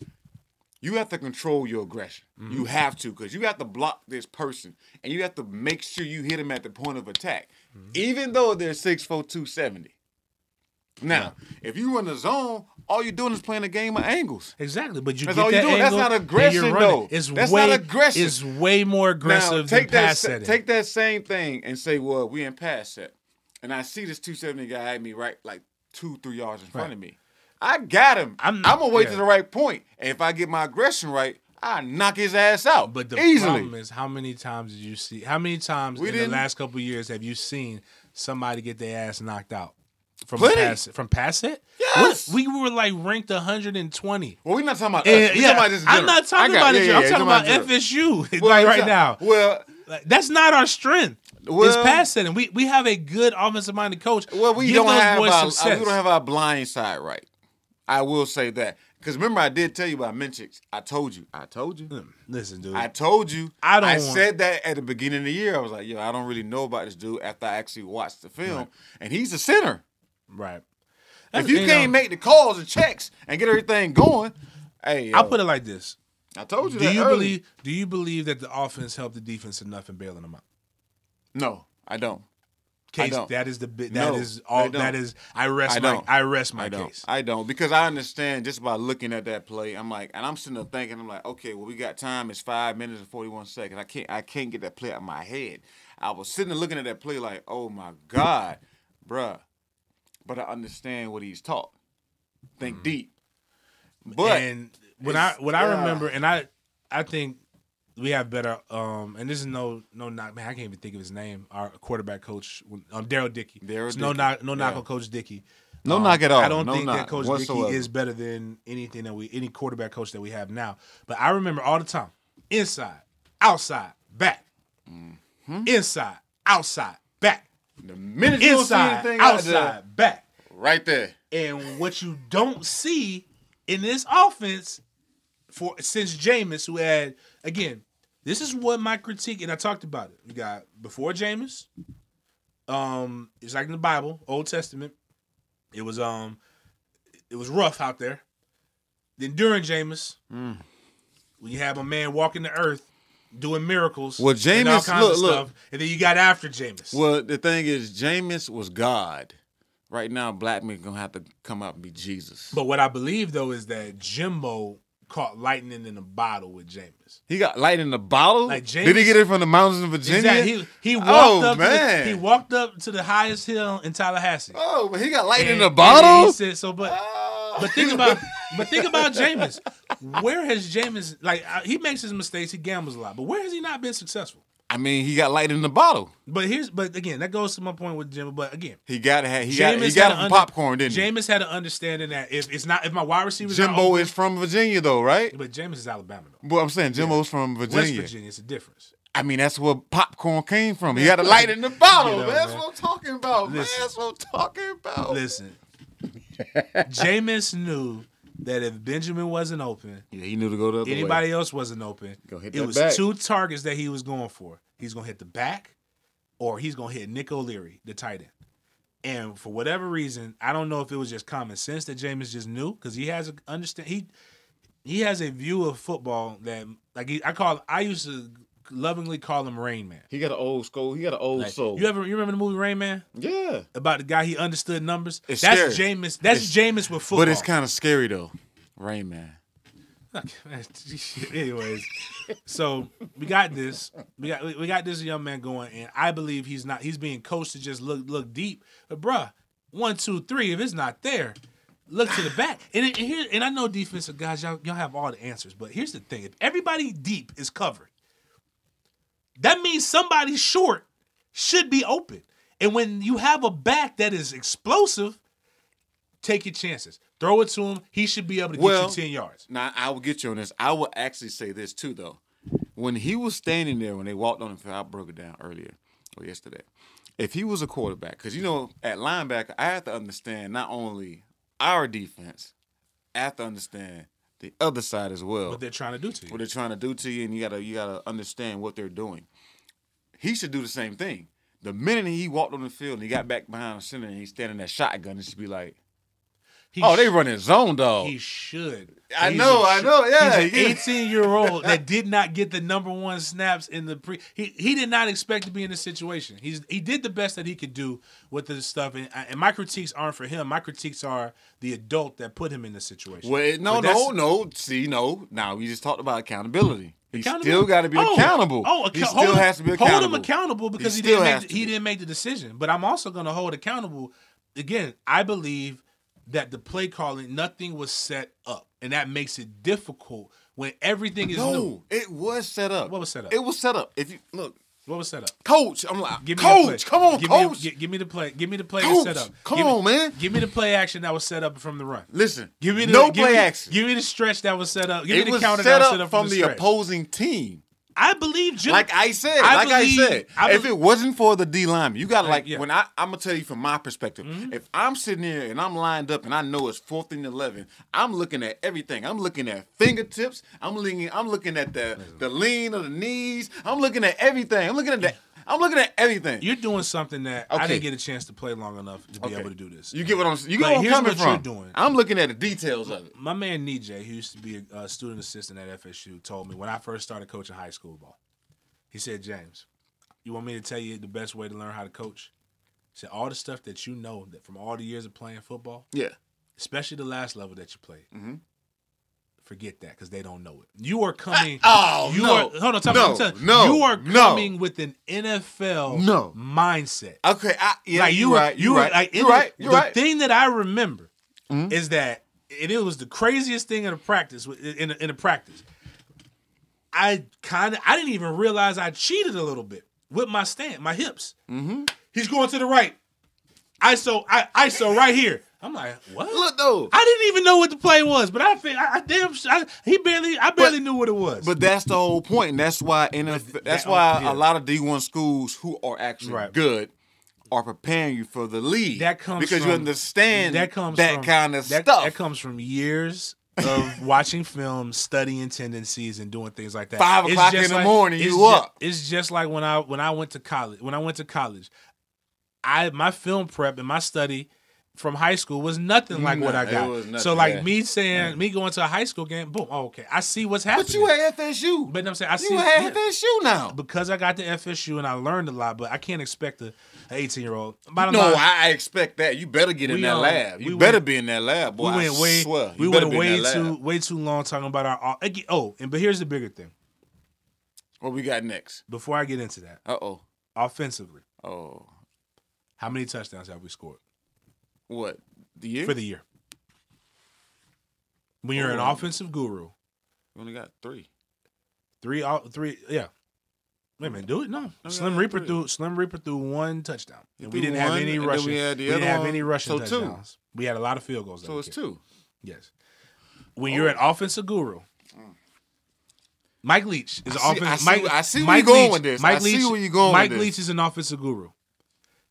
you have to control your aggression. Mm-hmm. You have to, because you have to block this person, and you have to make sure you hit him at the point of attack, mm-hmm. even though they're six foot four, two seventy Now, yeah. if you're in the zone, all you're doing is playing a game of angles. Exactly, but you that's get all that you're doing. Angle, that's not aggression, though. It's that's way, not aggression. It's way more aggressive now, than pass setting. Take that same thing and say, well, we in pass set, and I see this two seventy guy at me right like two, three yards in right. front of me. I got him. I'm, I'm going to wait yeah. to the right point. And if I get my aggression right, I knock his ass out But the easily. Problem is, how many times did you see, how many times we in didn't... the last couple of years have you seen somebody get their ass knocked out? From pass, from pass it? Yes. What? We were like ranked one hundred twenty Well, we're not talking about us. And, yeah, talking about I'm not talking got, about yeah, it. Yeah, I'm yeah, talking about, about F S U well, like right not, now. Well, that's not our strength. Well, it's pass setting. We we have a good offensive-minded coach. Well, we don't, have our, our, we don't have our blind side right. I will say that. Because remember, I did tell you about Minchicks. I told you. I told you. Listen, dude. I told you. I don't I said that at the beginning of the year. I was like, yo, I don't really know about this dude after I actually watched the film. Right. And he's a center. Right. That's if you can't know. make the calls and checks and get everything going, hey. Yo, I'll put it like this. I told you do that you early. Believe, do you believe that the offense helped the defense enough in bailing them out? No, I don't. Case, I don't. That is the bit. That no, is all. That is. I rest I my. I rest my I case. I don't because I understand just by looking at that play. I'm like, and I'm sitting there thinking. I'm like, okay, well, we got time. It's five minutes and forty-one seconds. I can't. I can't get that play out of my head. I was sitting there looking at that play like, oh my God, bruh. But I understand what he's taught. Think mm-hmm. deep. But and when I what uh, I remember, and I I think. We have better, um, and this is no, no knock. Man, I can't even think of his name. Our quarterback coach, um, Daryl Dickey. Daryl Dickey. No knock, no knock yeah. on Coach Dickey. No um, knock at all. I don't no think knock. that Coach Whatsoever. Dickey is better than anything that we, any quarterback coach that we have now. But I remember all the time, inside, outside, back, mm-hmm. inside, outside, back. The minute you inside, see anything outside, out there, back, right there. And what you don't see in this offense, for since Jameis, who had again. This is what my critique, and I talked about it. We got before Jameis, um, it's like in the Bible, Old Testament. It was um, it was rough out there. Then during Jameis, mm. when you have a man walking the earth, doing miracles, well, Jameis, and all kinds look, of stuff, look. and then you got after Jameis. Well, the thing is, Jameis was God. Right now, Blackman gonna have to come out and be Jesus. But what I believe though is that Jimbo caught lightning in a bottle with Jameis. He got lightning in a bottle? Like Jameis, did he get it from the mountains of Virginia? Exactly. He, he, walked oh, up man. The, he walked up to the highest hill in Tallahassee. Oh, but he got lightning and, in a bottle? He said so, but, oh. but think about but think about Jameis. Where has Jameis, like, he makes his mistakes, he gambles a lot, but where has he not been successful? I mean, he got lightning in the bottle. But here's, but again, that goes to my point with Jimbo. But again, he got it. He got, he got it from under, popcorn, didn't he? Jameis had an understanding that if it's not, if my wide receiver, Jimbo not open, is from Virginia though, right? But Jameis is Alabama though. Well, I'm saying Jimbo's yeah. from Virginia. West Virginia, it's a difference. I mean, that's where popcorn came from. He got a lightning in the bottle. You know, man. That's what I'm talking about. Listen, man, that's what I'm talking about. Listen, Jameis knew that if Benjamin wasn't open, yeah, he knew to go the other anybody way. Else wasn't open, hit that it was back. Two targets that he was going for. He's going to hit the back or he's going to hit Nick O'Leary, the tight end. And for whatever reason, I don't know if it was just common sense that Jameis just knew because he has a understand he he has a view of football that like he, I call I used to lovingly call him Rain Man. He got an old school. He got an old like, soul. You ever you remember the movie Rain Man? Yeah. About the guy he understood numbers. It's that's scary. Jameis. That's it's, Jameis with football. But it's kind of scary though, Rain Man. Anyways, so we got this. We got we got this young man going, and I believe he's not. He's being coached to just look look deep. But bruh, one, two, three. If it's not there, look to the back. And, it, and here, and I know defensive guys, y'all y'all have all the answers. But here's the thing: if everybody deep is covered, That means somebody short should be open. And when you have a back that is explosive, take your chances. Throw it to him. He should be able to get well, you ten yards. Now, I will get you on this. I will actually say this, too, though. When he was standing there, when they walked on him, I broke it down earlier or yesterday. If he was a quarterback, because, you know, at linebacker, I have to understand not only our defense, I have to understand the other side as well. What they're trying to do to you. What they're trying to do to you, and you gotta you gotta understand what they're doing. He should do the same thing. The minute he walked on the field and he got back behind the center and he's standing that shotgun, it should be like, He oh, sh- they running zone, dog. He should. I He's know, a, I know, yeah. He's an eighteen-year-old that did not get the number one snaps in the pre. He he did not expect to be in this situation. He's he did the best that he could do with this stuff. And, and my critiques aren't for him. My critiques are the adult that put him in this situation. Well, no, no, no. See, no. Now, we just talked about accountability. He still got to be oh, accountable. Oh, acc- he still him, has to be accountable. Hold him accountable because he, he didn't make, he didn't make the decision. But I'm also going to hold accountable. Again, I believe that the play calling, nothing was set up. And that makes it difficult when everything is no, new. No, it was set up. What was set up? It was set up. If you look. What was set up? Coach, I'm like, give me Coach, come on, give Coach. Me a, give me the play. Give me the play Coach, set up. Come give me, on, man. Give me the play action that was set up from the run. Listen, give me the, no give play me, action. Give me the stretch that was set up. Give it me the counter that was set up from, from the stretch. Opposing team. I believe, Jim. Like I said, I like believe, I said, I be- if it wasn't for the D lineman, you got to like, yeah. when I, I'm going to tell you from my perspective, mm-hmm. if I'm sitting here and I'm lined up and I know it's fourth and eleven, I'm looking at everything. I'm looking at fingertips. I'm looking, I'm looking at the, the lean of the knees. I'm looking at everything. I'm looking at that. I'm looking at everything. You're doing something that okay. I didn't get a chance to play long enough to be okay. able to do this. You get what I'm you get what I'm coming what from. You're doing. I'm looking at the details of it. My man N J, who used to be a, a student assistant at F S U, told me when I first started coaching high school ball, he said, James, you want me to tell you the best way to learn how to coach? He said, all the stuff that you know that from all the years of playing football, yeah, especially the last level that you played, mm-hmm. forget that because they don't know it. You are coming. Uh, oh, you no. Are, hold on. Tell no, me, tell you, no, you are coming no. with an N F L no. mindset. Okay. I, yeah, like you, you're right. You you're right. Like, you're right. You're the right. thing that I remember mm-hmm. is that it, it was the craziest thing in a practice. In a, in a practice, I kind of I didn't even realize I cheated a little bit with my stand, my hips. Mm-hmm. He's going to the right. I S O, I, I S O right here. I'm like, what? Look though, I didn't even know what the play was, but I think I, I damn, I, he barely, I barely but, knew what it was. But that's the whole point, and that's why N F L, that, that's why yeah. a lot of D one schools who are actually right. good are preparing you for the league. That comes because from, you understand that, comes that from, kind of that, stuff. That comes from years of watching films, studying tendencies, and doing things like that. Five it's o'clock in like, the morning, you just, up. It's just like when I when I went to college. When I went to college, I my film prep and my study from high school was nothing like no, what I got. Nothing, so like yeah. me saying, yeah. me going to a high school game, boom, oh, okay, I see what's happening. But you at F S U. But I'm saying, I see. You at F S U now. Because I got to F S U and I learned a lot, but I can't expect a, an eighteen-year-old. Bottom no, line, I expect that. You better get in that um, lab. You we better went, be in that lab, boy. We went I way, swear. You we went way too, way too long talking about our, oh, and but here's the bigger thing. What we got next? Before I get into that. Uh-oh. Offensively. Oh. How many touchdowns have we scored? What, the year? For the year. When you're oh, an offensive guru. We only got three. Three, three, yeah. Wait a minute, do it? No. Slim Reaper three. threw Slim Reaper threw one touchdown. And we didn't one, have any rushing. We, had the we other didn't one. have any rushing so touchdowns. Two. We had a lot of field goals. So it's kid. two. Yes. When oh. you're an offensive guru, Mike Leach is I an offensive guru. I see where you're going with this. I see where you're going Mike with Leach this. is an offensive guru.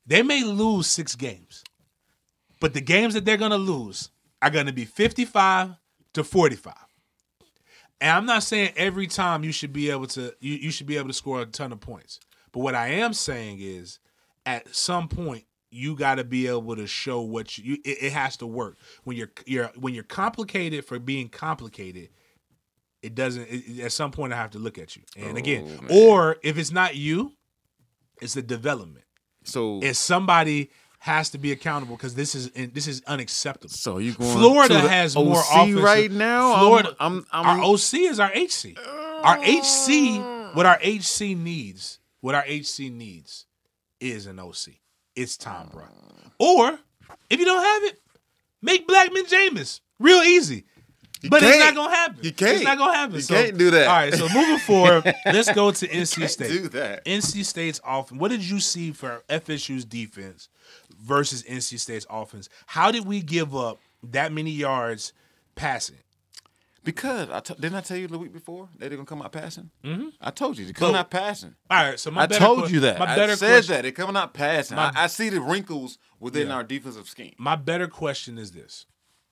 They may lose six games. But the games that they're going to lose are going to be fifty-five to forty-five. And I'm not saying every time you should be able to you, you should be able to score a ton of points. But what I am saying is at some point you got to be able to show what you, you it, it has to work. When you're you're when you're complicated for being complicated, it doesn't it, at some point I have to look at you. And oh, again, man. Or if it's not you, it's the development. So it's somebody has to be accountable because this is this is unacceptable. So you going Florida to has O C more offensive right now. Florida, I'm, I'm, I'm, our O C is our H C. Our H C, what our H C needs, what our H C needs, is an O C. It's time, bro. Or if you don't have it, make Blackman Jameis real easy. You but it's not going to happen. You can't. It's not going to happen. You so, can't do that. All right, so moving forward, let's go to N C State. Do that. N C State's offense. What did you see for F S U's defense versus N C State's offense? How did we give up that many yards passing? Because, I t- didn't I tell you the week before that they're going to come out passing? Mm-hmm. I told you, they're coming but, out passing. All right, so my I better I told qu- you that. My I better said question, that. They're coming out passing. My, I, I see the wrinkles within yeah. our defensive scheme. My better question is this.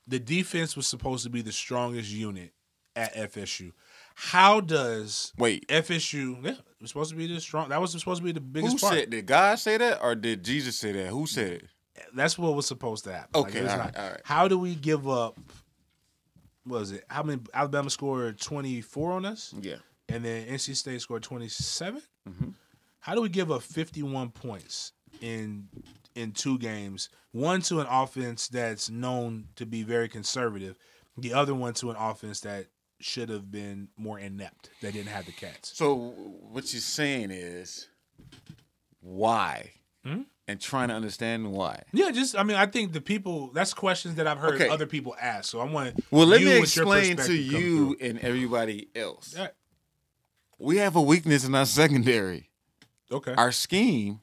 The defense was supposed to be the strongest unit at F S U. How does Wait. F S U? Yeah, it was supposed to be the strong. That was supposed to be the biggest. Who part. Said, did God say that, or did Jesus say that? Who said it? That's what was supposed to happen. Okay, like, all right, all right. How do we give up? What was it? How many? Alabama scored twenty-four on us. Yeah, and then N C State scored twenty-seven. Mm-hmm. How do we give up fifty-one points in? in two games, one to an offense that's known to be very conservative, the other one to an offense that should have been more inept, that didn't have the cats? So what you're saying is why? Hmm? And trying to understand why. Yeah, just, I mean, I think the people, that's questions that I've heard okay. other people ask. So I want to Well, let you me explain to you and everybody else. Right. We have a weakness in our secondary. Okay. Our scheme,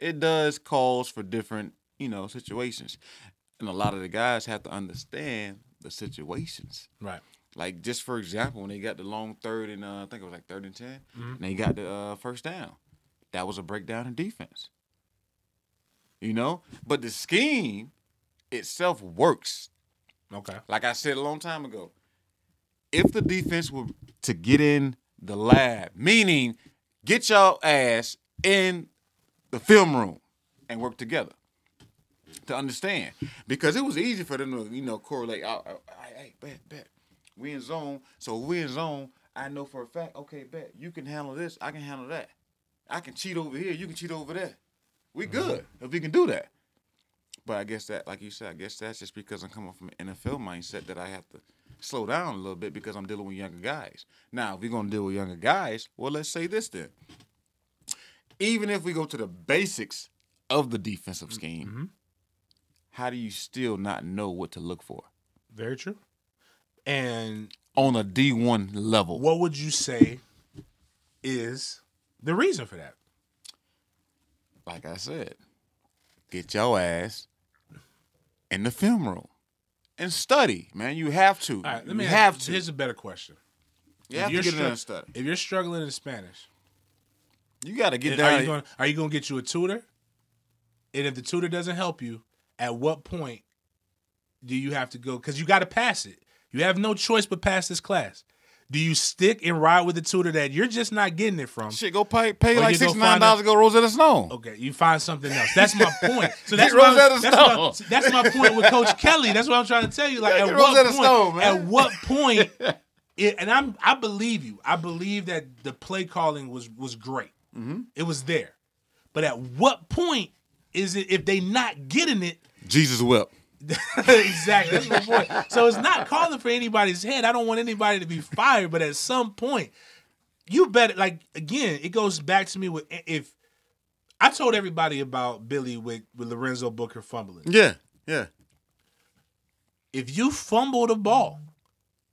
it does calls for different, you know, situations. And a lot of the guys have to understand the situations. Right. Like, just for example, when they got the long third and, uh, I think it was like third and ten, mm-hmm. and they got the uh, first down. That was a breakdown in defense. You know? But the scheme itself works. Okay. Like I said a long time ago, if the defense were to get in the lab, meaning get y'all ass in the film room and work together to understand, because it was easy for them to, you know, correlate. I, I, I, hey, bet, bet. We in zone, so we in zone. I know for a fact. Okay, bet you can handle this. I can handle that. I can cheat over here. You can cheat over there. We good mm-hmm. if we can do that. But I guess that, like you said, I guess that's just because I'm coming from an N F L mindset that I have to slow down a little bit because I'm dealing with younger guys. Now, if we're gonna deal with younger guys, well, let's say this then. Even if we go to the basics of the defensive scheme, mm-hmm. how do you still not know what to look for? Very true. And on a D one level, what would you say is the reason for that? Like I said, get your ass in the film room and study, man. You have to. All right, let me you have to. Here's a better question. You if have to get str- in and study. If you're struggling in Spanish, you got to get down. Are you going, are you going to get you a tutor? And if the tutor doesn't help you, at what point do you have to go? Because you got to pass it. You have no choice but pass this class. Do you stick and ride with the tutor that you're just not getting it from? Shit, go pay pay like sixty-nine dollars to go Rosetta Stone. Okay, you find something else. That's my point. So that's what that's, what I, that's my point with Coach Kelly. That's what I'm trying to tell you. Like yeah, at, what point, Stone, man. at what point? It, and I'm I believe you. I believe that the play calling was was great. Mm-hmm. It was there. But at what point is it, if they not getting it? Jesus whip. Exactly. That's my point. So it's not calling for anybody's head. I don't want anybody to be fired, but at some point, you better, like, again, it goes back to me with, if, I told everybody about Billy with, with Lorenzo Booker fumbling. Yeah, yeah. If you fumble the ball,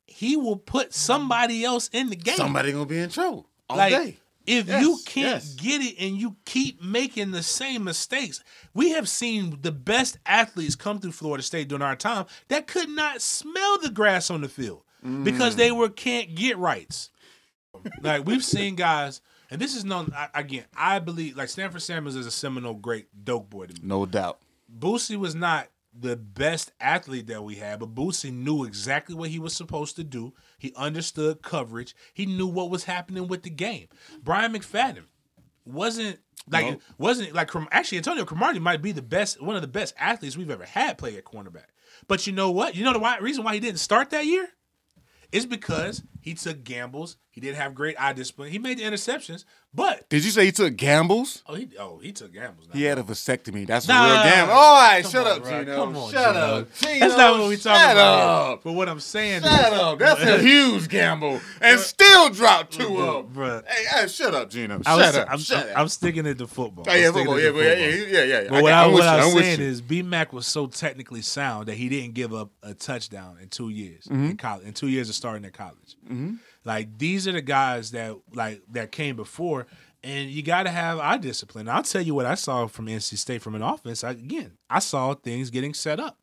he will put somebody else in the game. Somebody gonna be in trouble all like, day. If yes, you can't yes. get it and you keep making the same mistakes, we have seen the best athletes come through Florida State during our time that could not smell the grass on the field mm. because they were can't get rights. Like, we've seen guys, and this is known, I, again, I believe, like, Stanford Samuels is a Seminole great dope boy to me. No doubt. Boosie was not the best athlete that we had, but Boosie knew exactly what he was supposed to do. He understood coverage. He knew what was happening with the game. Brian McFadden wasn't like nope. wasn't like actually Antonio Cromartie might be the best, one of the best athletes we've ever had play at cornerback. But you know what? You know the why, reason why he didn't start that year? It's because He took gambles. He didn't have great eye discipline. He made the interceptions, but... Did you say he took gambles? Oh, he oh he took gambles. Now. He had a vasectomy. That's nah, a real gamble. All right, come shut on, up, bro. Gino. Come on, shut Gino. up, Gino. That's not what we talking shut about. Up. But what I'm saying shut is... Shut up. That's a huge gamble. And still dropped two up. Bro. Hey, hey, shut up, Gino. Shut was, up. I'm, shut I'm, up. I'm sticking it to football. Hey, yeah, football. Yeah, football. Yeah, yeah, yeah, yeah. But I, what I'm, what I'm saying is B-Mac was so technically sound that he didn't give up a touchdown in two years mm-hmm. in college. In two years of starting at college. Mm-hmm. Like, these are the guys that like that came before, and you got to have eye discipline. I'll tell you what I saw from N C State from an offense. I, again, I saw things getting set up.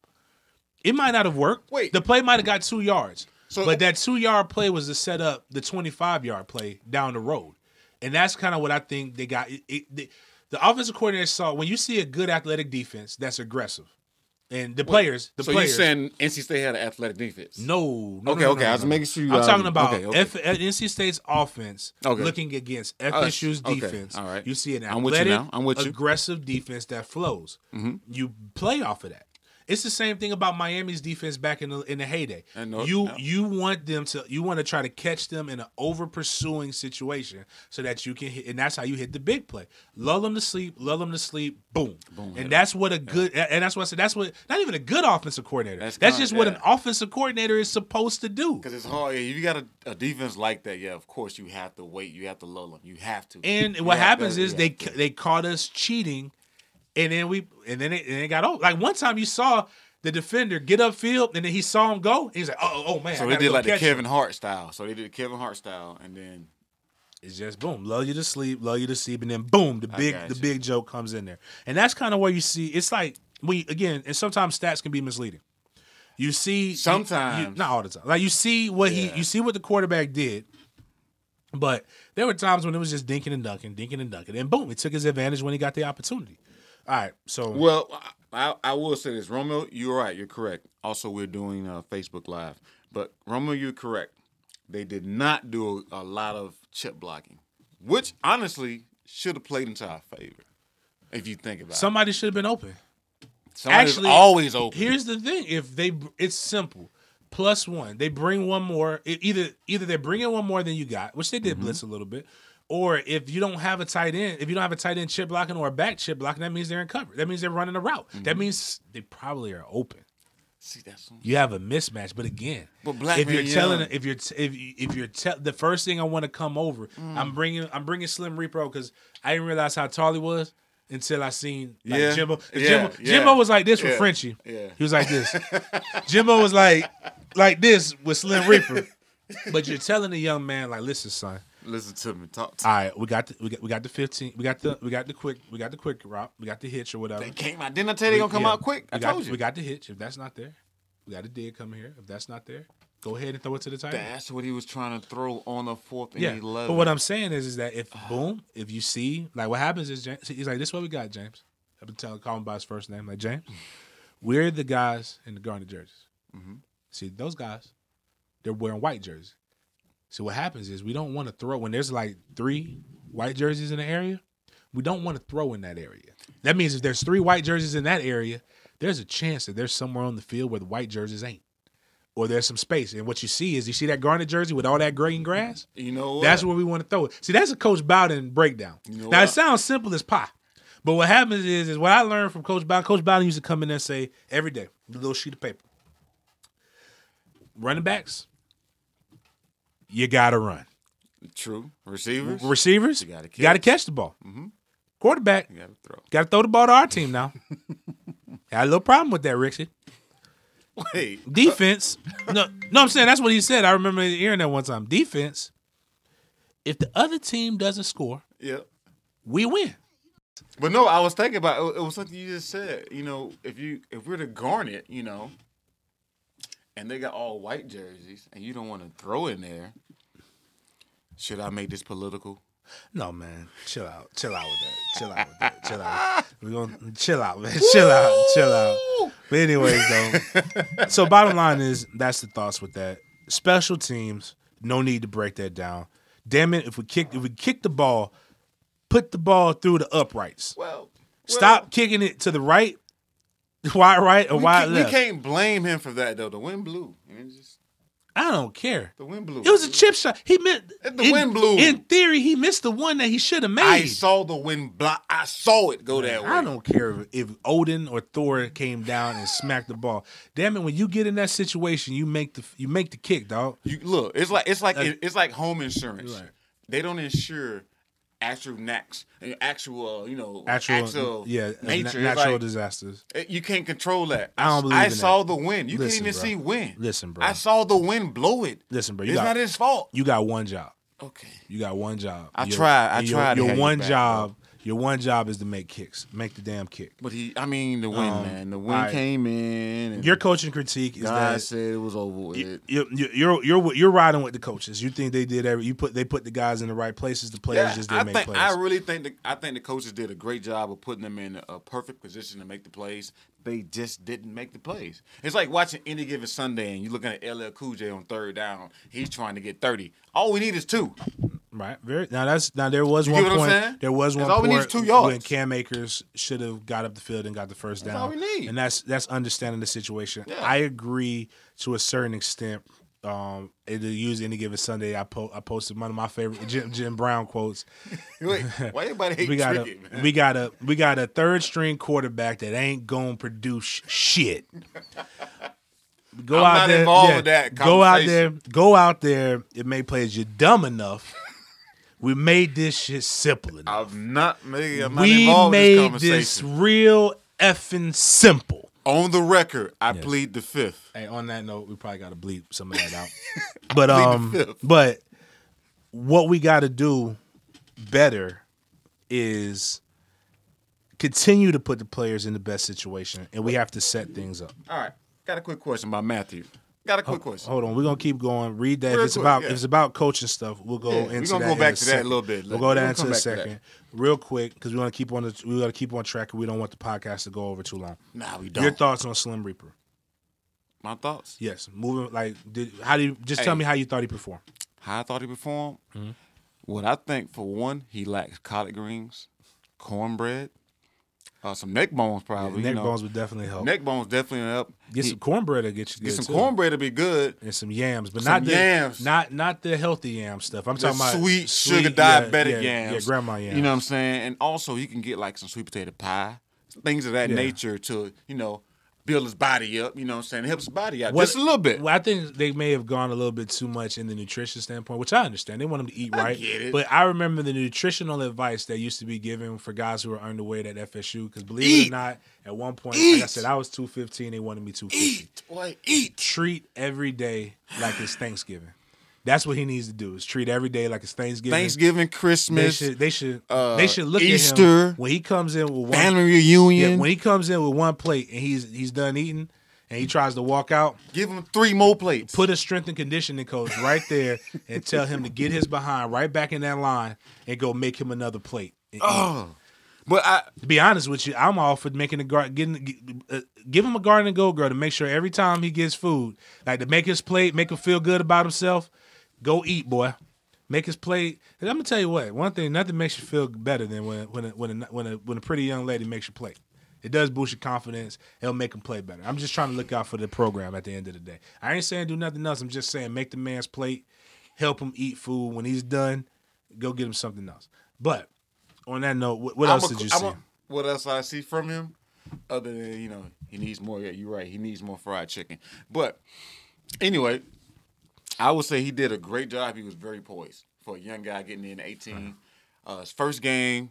It might not have worked. Wait. The play might have got two yards, so, but that two-yard play was to set up the twenty-five-yard play down the road, and that's kind of what I think they got. It, it, the, the offensive coordinator saw when you see a good athletic defense that's aggressive. And the players, the so players. So you're saying N C State had an athletic defense? No. no okay, no, no, okay. No, no. I was making sure you... I'm um, talking about okay, okay. F- N C State's offense okay. looking against F S U's okay. defense. All right. You see an athletic, I'm with you I'm with aggressive you. defense that flows. Mm-hmm. You play off of that. It's the same thing about Miami's defense back in the in the heyday. North, you no. you want them to you want to try to catch them in an over pursuing situation so that you can hit, and that's how you hit the big play. Lull them to sleep, lull them to sleep, boom, boom. And that's what a good yeah. and that's what I said. That's what not even a good offensive coordinator. That's, that's just yeah. what an offensive coordinator is supposed to do. Because it's hard. If you got a, a defense like that, yeah, of course you have to wait. You have to lull them. You have to. And you what happens to, is they to. they caught us cheating. And then we, and then it, and it got old. Like one time, you saw the defender get upfield, and then he saw him go. And he's like, "Oh, oh man!" So they did like the Kevin Hart style. So they did the Kevin Hart style, and then it's just boom, lull you to sleep, lull you to sleep, and then boom, the big, the big joke comes in there, and that's kind of where you see. It's like we again, and sometimes stats can be misleading. You see, sometimes you, you, not all the time. Like you see what yeah. he, you see what the quarterback did. But there were times when it was just dinking and dunking, dinking and dunking, and boom, it took his advantage when he got the opportunity. All right, so well, I, I will say this, Romeo. You're right. You're correct. Also, we're doing uh, Facebook Live, but Romeo, you're correct. They did not do a, a lot of chip blocking, which honestly should have played into our favor. If you think about it, somebody should have been open. Somebody's Actually, always open. Here's the thing: if they, it's simple. Plus one, they bring one more. Either either they're bringing one more than you got, which they did mm-hmm. blitz a little bit. Or if you don't have a tight end, if you don't have a tight end chip blocking or a back chip blocking, that means they're in cover. That means they're running a route. Mm-hmm. That means they probably are open. See, that's something. You have a mismatch, but again, but if, you're telling, young. if you're telling, if you if you're te- the first thing I want to come over, mm. I'm bringing I'm bringing Slim Reaper because I didn't realize how tall he was until I seen like, yeah. Jimbo. Yeah. Jimbo. Yeah. Jimbo was like this with yeah. Frenchie. Yeah. He was like this. Jimbo was like like this with Slim Reaper. But you're telling the young man like, listen, son. Listen to me. Talk to me. All right, we got the we got we got the fifteen. We got the we got the quick. We got the quick route. We got the hitch or whatever. They came out. Didn't I tell you they gonna come yeah, out quick? I got, told you. We got the hitch. If that's not there, we got a dig coming here. If that's not there, go ahead and throw it to the tight end. That's what he was trying to throw on the fourth and yeah. eleven. But what I'm saying is, is that if boom, if you see like what happens is James, he's like, this is what we got, James. I've been telling, calling him by his first name, like James. We're the guys in the garnet jerseys. Mm-hmm. See those guys, they're wearing white jerseys. So what happens is we don't want to throw when there's like three white jerseys in the area. We don't want to throw in that area. That means if there's three white jerseys in that area, there's a chance that there's somewhere on the field where the white jerseys ain't, or there's some space. And what you see is you see that garnet jersey with all that green grass. You know what? That's where we want to throw it. See, that's a Coach Bowden breakdown. You know now what? It sounds simple as pie, but what happens is is what I learned from Coach Bowden. Coach Bowden used to come in there and say every day, a little sheet of paper, running backs. You got to run. True. Receivers. Receivers. You got to catch. You got to catch the ball. Mm-hmm. Quarterback. You got to throw. Got to throw the ball to our team now. Had a little problem with that, Ricks. Wait. Defense. no, no, I'm saying that's what he said. I remember hearing that one time. Defense. If the other team doesn't score, yeah. we win. But no, I was thinking about it. It was something you just said. You know, if you if we're the garnet, you know, and they got all white jerseys, and you don't want to throw in there. Should I make this political? No, man. Chill out. Chill out with that. Chill out with that. Chill out. We're gonna chill out, man. Woo! Chill out. Chill out. But anyways, though. So bottom line is that's the thoughts with that. Special teams. No need to break that down. Damn it! If we kick, if we kick the ball, put the ball through the uprights. Well, well stop kicking it to the right. Why right or why left? We can't blame him for that, though. The wind blew. Just... I don't care. The wind blew. It was a chip shot. He missed. The in, wind blew. In theory, he missed the one that he should have made. I saw the wind block. I saw it go that way. I don't care if, if Odin or Thor came down and smacked the ball. Damn it! When you get in that situation, you make the you make the kick, dog. You look. It's like it's like uh, it's like home insurance. Right. They don't insure actual knacks, actual, you know, actual, actual yeah, nature. Na- natural like, disasters. You can't control that. I don't believe I in saw that. the wind. You Listen, can't even bro. see wind. Listen, bro. I saw the wind blow it. Listen, bro. You it's got, not his fault. You got one job. Okay. You got one job. I your, tried. I your, tried. Your, your one you back, job. Bro. Your one job is to make kicks. Make the damn kick. But he, I mean, the wind, um, man. The wind right. came in. And your coaching critique is God that said it was over with. You, you, you're you're you're riding with the coaches. You think they did every. You put they put the guys in the right places. The players yeah, just didn't I make think, plays. I really think the, I think the coaches did a great job of putting them in a perfect position to make the plays. They just didn't make the plays. It's like watching Any Given Sunday and you're looking at L L Cool J on third down. He's trying to get thirty. All we need is two. Right. Very. Now that's now there was you one point. There was one point when Cam Akers should have got up the field and got the first down. That's all we need. And that's that's understanding the situation. Yeah. I agree to a certain extent. Um, it'll use Any Given Sunday. I po- I posted one of my favorite Jim Jim Brown quotes. Wait, why everybody hate we got Trickett, a, man? We got a we got a third string quarterback that ain't gonna produce shit. Go I'm out not there, involved yeah, with that go out there, go out there and make plays. You're dumb enough. We made this shit simple enough. I'm not making. I'm not we involved made in this, this real effing simple. On the record, I yes. plead the fifth. Hey, on that note, we probably got to bleep some of that out. But um, but what we got to do better is continue to put the players in the best situation, and we have to set things up. All right, got a quick question by Matthew. Got a quick oh, question. Hold on, we're gonna keep going. Read that. Real if it's quick, about yeah. if it's about coaching stuff, we'll go yeah, into that. We're gonna that go back to that a little bit. We'll go down to a second, real quick, because we want to keep on the we gotta keep on track. We don't want the podcast to go over too long. Nah, we don't. Your thoughts on Slim Reaper? My thoughts? Yes. Moving like, did how do you just hey, tell me how you thought he performed? How I thought he performed? Mm-hmm. Well, I think for one, he lacks collard greens, cornbread. Uh, some neck bones probably. Yeah, neck you know. bones would definitely help. Neck bones definitely help. Get he, some cornbread to get you good. Get some too. cornbread to be good. And some yams, but some not yams. the not not the healthy yam stuff. I'm the talking about sweet, sweet sugar diabetic yeah, yeah, yams. Yeah, grandma yams. You know what I'm saying? And also you can get like some sweet potato pie, things of that yeah. nature to, you know, build his body up, you know what I'm saying? Help his body out what, just a little bit. Well, I think they may have gone a little bit too much in the nutrition standpoint, which I understand. They want him to eat I right. Get it. But I remember the nutritional advice that used to be given for guys who were underweight at F S U, because believe eat. it or not, at one point, eat. like I said, I was two fifteen, they wanted me two fifty. Eat, boy, eat. Treat every day like it's Thanksgiving. That's what he needs to do, is treat every day like it's Thanksgiving. Thanksgiving, Christmas. They should they should, uh, they should look Easter, at him when he comes in with one family reunion. Yeah, when he comes in with one plate and he's he's done eating and he tries to walk out, give him three more plates. Put a strength and conditioning coach right there and tell him to get his behind right back in that line and go make him another plate. Oh. Eat. But I, to be honest with you, I'm all for making a garden, getting, uh, give him a garden and go girl to make sure every time he gets food, like to make his plate, make him feel good about himself. Go eat, boy. Make his plate. And I'm gonna tell you what. One thing, nothing makes you feel better than when when a, when a, when, a, when a pretty young lady makes your plate. It does boost your confidence. It'll make him play better. I'm just trying to look out for the program at the end of the day. I ain't saying do nothing else. I'm just saying make the man's plate, help him eat food. When he's done, go get him something else. But on that note, what, what else a, did you I'm see? A, what else I see from him, other than you know he needs more. Yeah, you're right. He needs more fried chicken. But anyway. I would say he did a great job. He was very poised for a young guy getting in eighteen. Uh, his first game,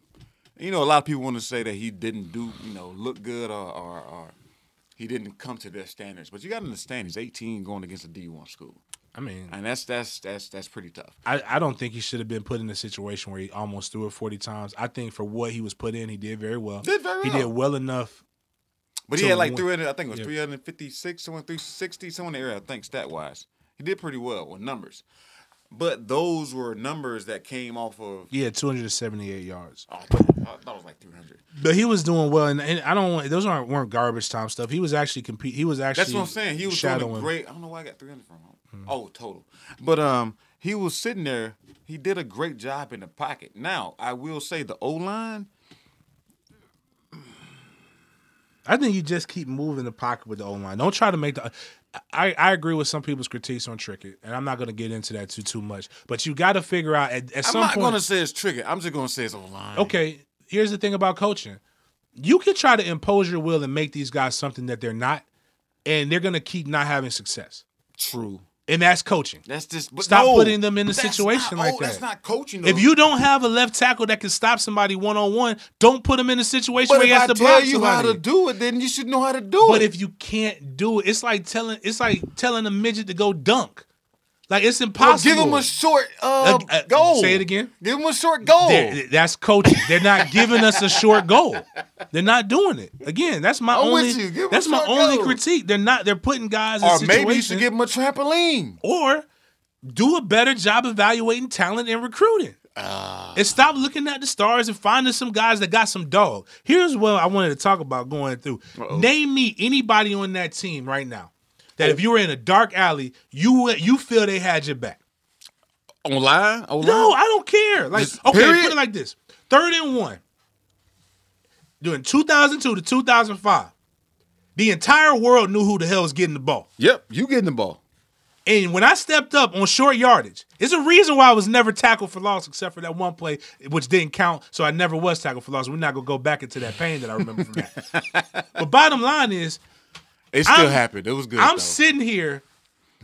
you know, a lot of people want to say that he didn't do, you know, look good or, or, or he didn't come to their standards. But you got to understand, he's eighteen going against a D one school. I mean, and that's that's that's that's pretty tough. I, I don't think he should have been put in a situation where he almost threw it forty times. I think for what he was put in, he did very well. Did very well. He did well enough. But he had like three hundred. I think it was yeah. three fifty-six, someone three sixty, someone in the area. I think stat wise. He did pretty well with numbers. But those were numbers that came off of... Yeah, two hundred seventy-eight yards. Oh, I thought it was like three hundred. But he was doing well, and, and I don't want... Those aren't weren't garbage time stuff. He was actually compete. He was actually That's what I'm saying. He was shadowing. doing great... I don't know why I got three hundred from him. Mm-hmm. Oh, total. But um, he was sitting there. He did a great job in the pocket. Now, I will say the O-line... I think you just keep moving the pocket with the O-line. Don't try to make the I, – I agree with some people's critiques on Trickett, and I'm not going to get into that too too much. But you got to figure out at, at some point – I'm not going to say it's Trickett. I'm just going to say it's O-line. Okay, here's the thing about coaching. You can try to impose your will and make these guys something that they're not, and they're going to keep not having success. True. And that's coaching. That's just but stop no, putting them in a situation not, like oh, that. That's not coaching. Though. If you don't have a left tackle that can stop somebody one on one, don't put them in a situation but where you have to block somebody. If I tell you how to do it, then you should know how to do but it. But if you can't do it, it's like telling it's like telling a midget to go dunk. Like it's impossible. Well, give them a short uh, a, a, goal. Say it again. Give them a short goal. They're, that's coaching. They're not giving us a short goal. They're not doing it. Again, that's my I'm only. That's my only goal. critique. They're not. They're putting guys in or situations. Or maybe you should give them a trampoline. Or do a better job evaluating talent and recruiting. Uh, and stop looking at the stars and finding some guys that got some dog. Here's what I wanted to talk about going through. Uh-oh. Name me anybody on that team right now that if you were in a dark alley, you you feel they had your back. Online? Online? No, I don't care. Like just okay, period? Put it like this: third and one. During two thousand two to two thousand five, the entire world knew who the hell was getting the ball. Yep, you getting the ball. And when I stepped up on short yardage, it's a reason why I was never tackled for loss except for that one play, which didn't count, so I never was tackled for loss. We're not going to go back into that pain that I remember from that. But bottom line is, it still I'm, happened. It was good. I'm though. sitting here.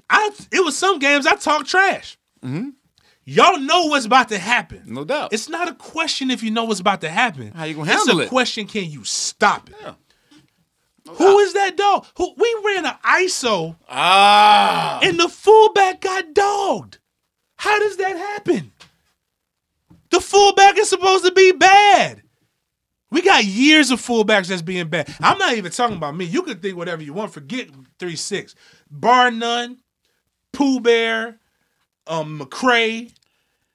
I it was some games I talk trash. Mm-hmm. Y'all know what's about to happen. No doubt. It's not a question if you know what's about to happen. How you gonna handle it? It's a question: can you stop it? Yeah. No Who doubt. is that dog? Who we ran an I S O ah. and the fullback got dogged. How does that happen? The fullback is supposed to be bad. We got years of fullbacks that's being bad. I'm not even talking about me. You can think whatever you want. Forget three six. Bar none, Pooh Bear, um, McCray,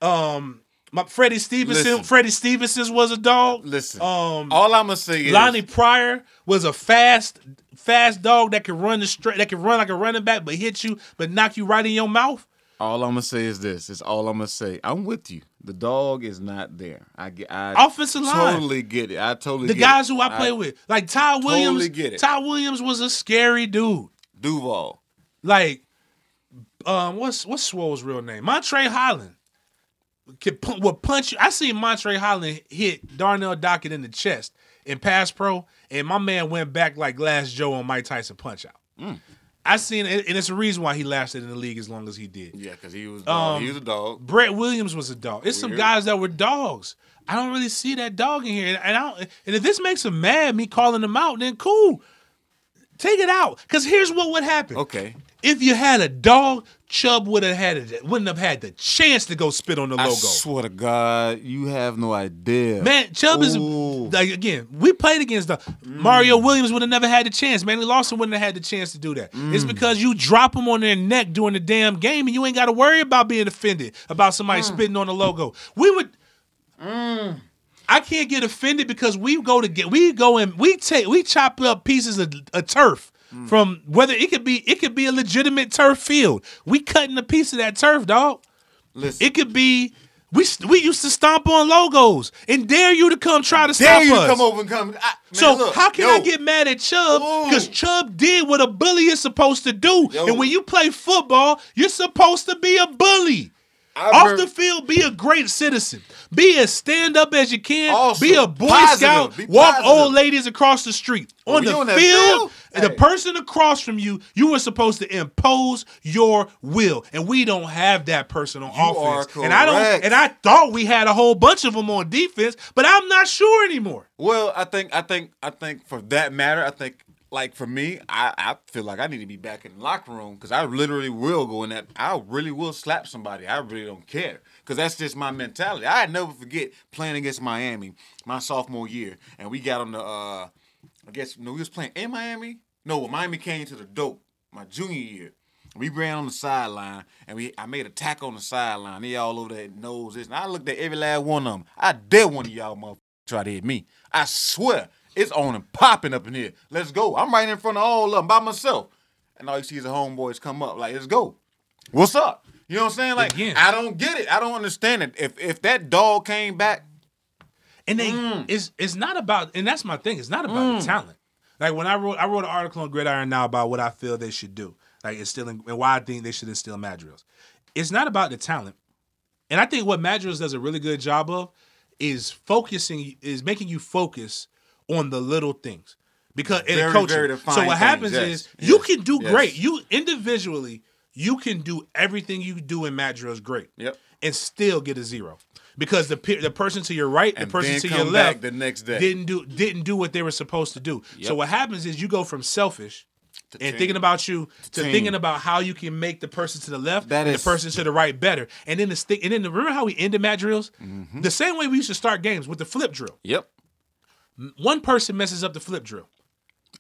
um, my Freddie Stevenson. Listen. Freddie Stevenson was a dog. Listen, um, all I'm gonna say is Lonnie Pryor was a fast, fast dog that could run the stra- that could run like a running back, but hit you, but knock you right in your mouth. All I'm gonna say is this. It's all I'm gonna say. I'm with you. The dog is not there. I get. I Offensive line. Totally get it. I totally. The get guys it. who I play I with, like Ty Williams. Totally get it. Ty Williams was a scary dude. Duval. Like, um, what's what's Swole's real name? Montre Holland. Can will punch you. I seen Montre Holland hit Darnell Dockett in the chest in pass pro, and my man went back like Glass Joe on Mike Tyson punch out. Mm. I seen it, and it's a reason why he lasted in the league as long as he did. Yeah, because he was um, he was a dog. Brett Williams was a dog. It's Weird. some guys that were dogs. I don't really see that dog in here. And I don't, and if this makes him mad, me calling them out, then cool. Take it out. Because here's what would happen. Okay. If you had a dog, Chubb would have had it, wouldn't have had the chance to go spit on the logo. I swear to God, you have no idea. Man, Chubb Ooh. is, like, again, we played against the mm. Mario Williams would have never had the chance. Manly Lawson wouldn't have had the chance to do that. Mm. It's because you drop them on their neck during the damn game and you ain't got to worry about being offended about somebody mm. spitting on the logo. We would, mm. I can't get offended because we go to get, we go and we take, we chop up pieces of, of turf. Mm. From whether it could be it could be a legitimate turf field. We cutting a piece of that turf, dog. Listen. It could be we we used to stomp on logos and dare you to come try to dare stop you us. Come over and come. I, man, so look, how can yo. I get mad at Chubb? Because Chubb did what a bully is supposed to do. Yo. And when you play football, you're supposed to be a bully. I've Off heard. the field, be a great citizen. Be as stand up as you can. Also, be a Boy positive. Scout. Be Walk positive. Old ladies across the street. Oh, on the on field, field? Hey. The person across from you, you were supposed to impose your will. And we don't have that person on you offense. And I don't and I thought we had a whole bunch of them on defense, but I'm not sure anymore. Well, I think I think I think for that matter, I think Like, for me, I, I feel like I need to be back in the locker room because I literally will go in that. I really will slap somebody. I really don't care because that's just my mentality. I never forget playing against Miami my sophomore year, and we got on the, uh, I guess, no, we was playing in Miami. No, when Miami came to the Dope my junior year, we ran on the sideline, and we I made a tackle on the sideline. They all over their noses, and I looked at every last one of them. I dare one of y'all motherfuckers try to hit me. I swear. It's on and popping up in here. Let's go. I'm right in front of all of them by myself. And all you see is the homeboys come up. Like, let's go. What's up? You know what I'm saying? Like, Again. I don't get it. I don't understand it. If if that dog came back. And they, mm. it's, it's not about, and that's my thing. It's not about mm. the talent. Like when I wrote, I wrote an article on Gridiron Now about what I feel they should do. Like instilling, and why I think they should instill Madrials. It's not about the talent. And I think what Madrials does a really good job of is focusing, is making you focus on the little things. Because in coaching, so what happens is you can do great. You individually, you can do everything you do in mat drills great, yep, and still get a zero because the pe- the person to your right, the and person to your left, the next day didn't do didn't do what they were supposed to do. Yep. So what happens is you go from selfish to and team. thinking about you to, to thinking about how you can make the person to the left that and is... the person to the right better. And then the sti- and then the, remember how we ended mat drills? Mm-hmm. The same way we used to start games with the flip drill. Yep, one person messes up the flip drill.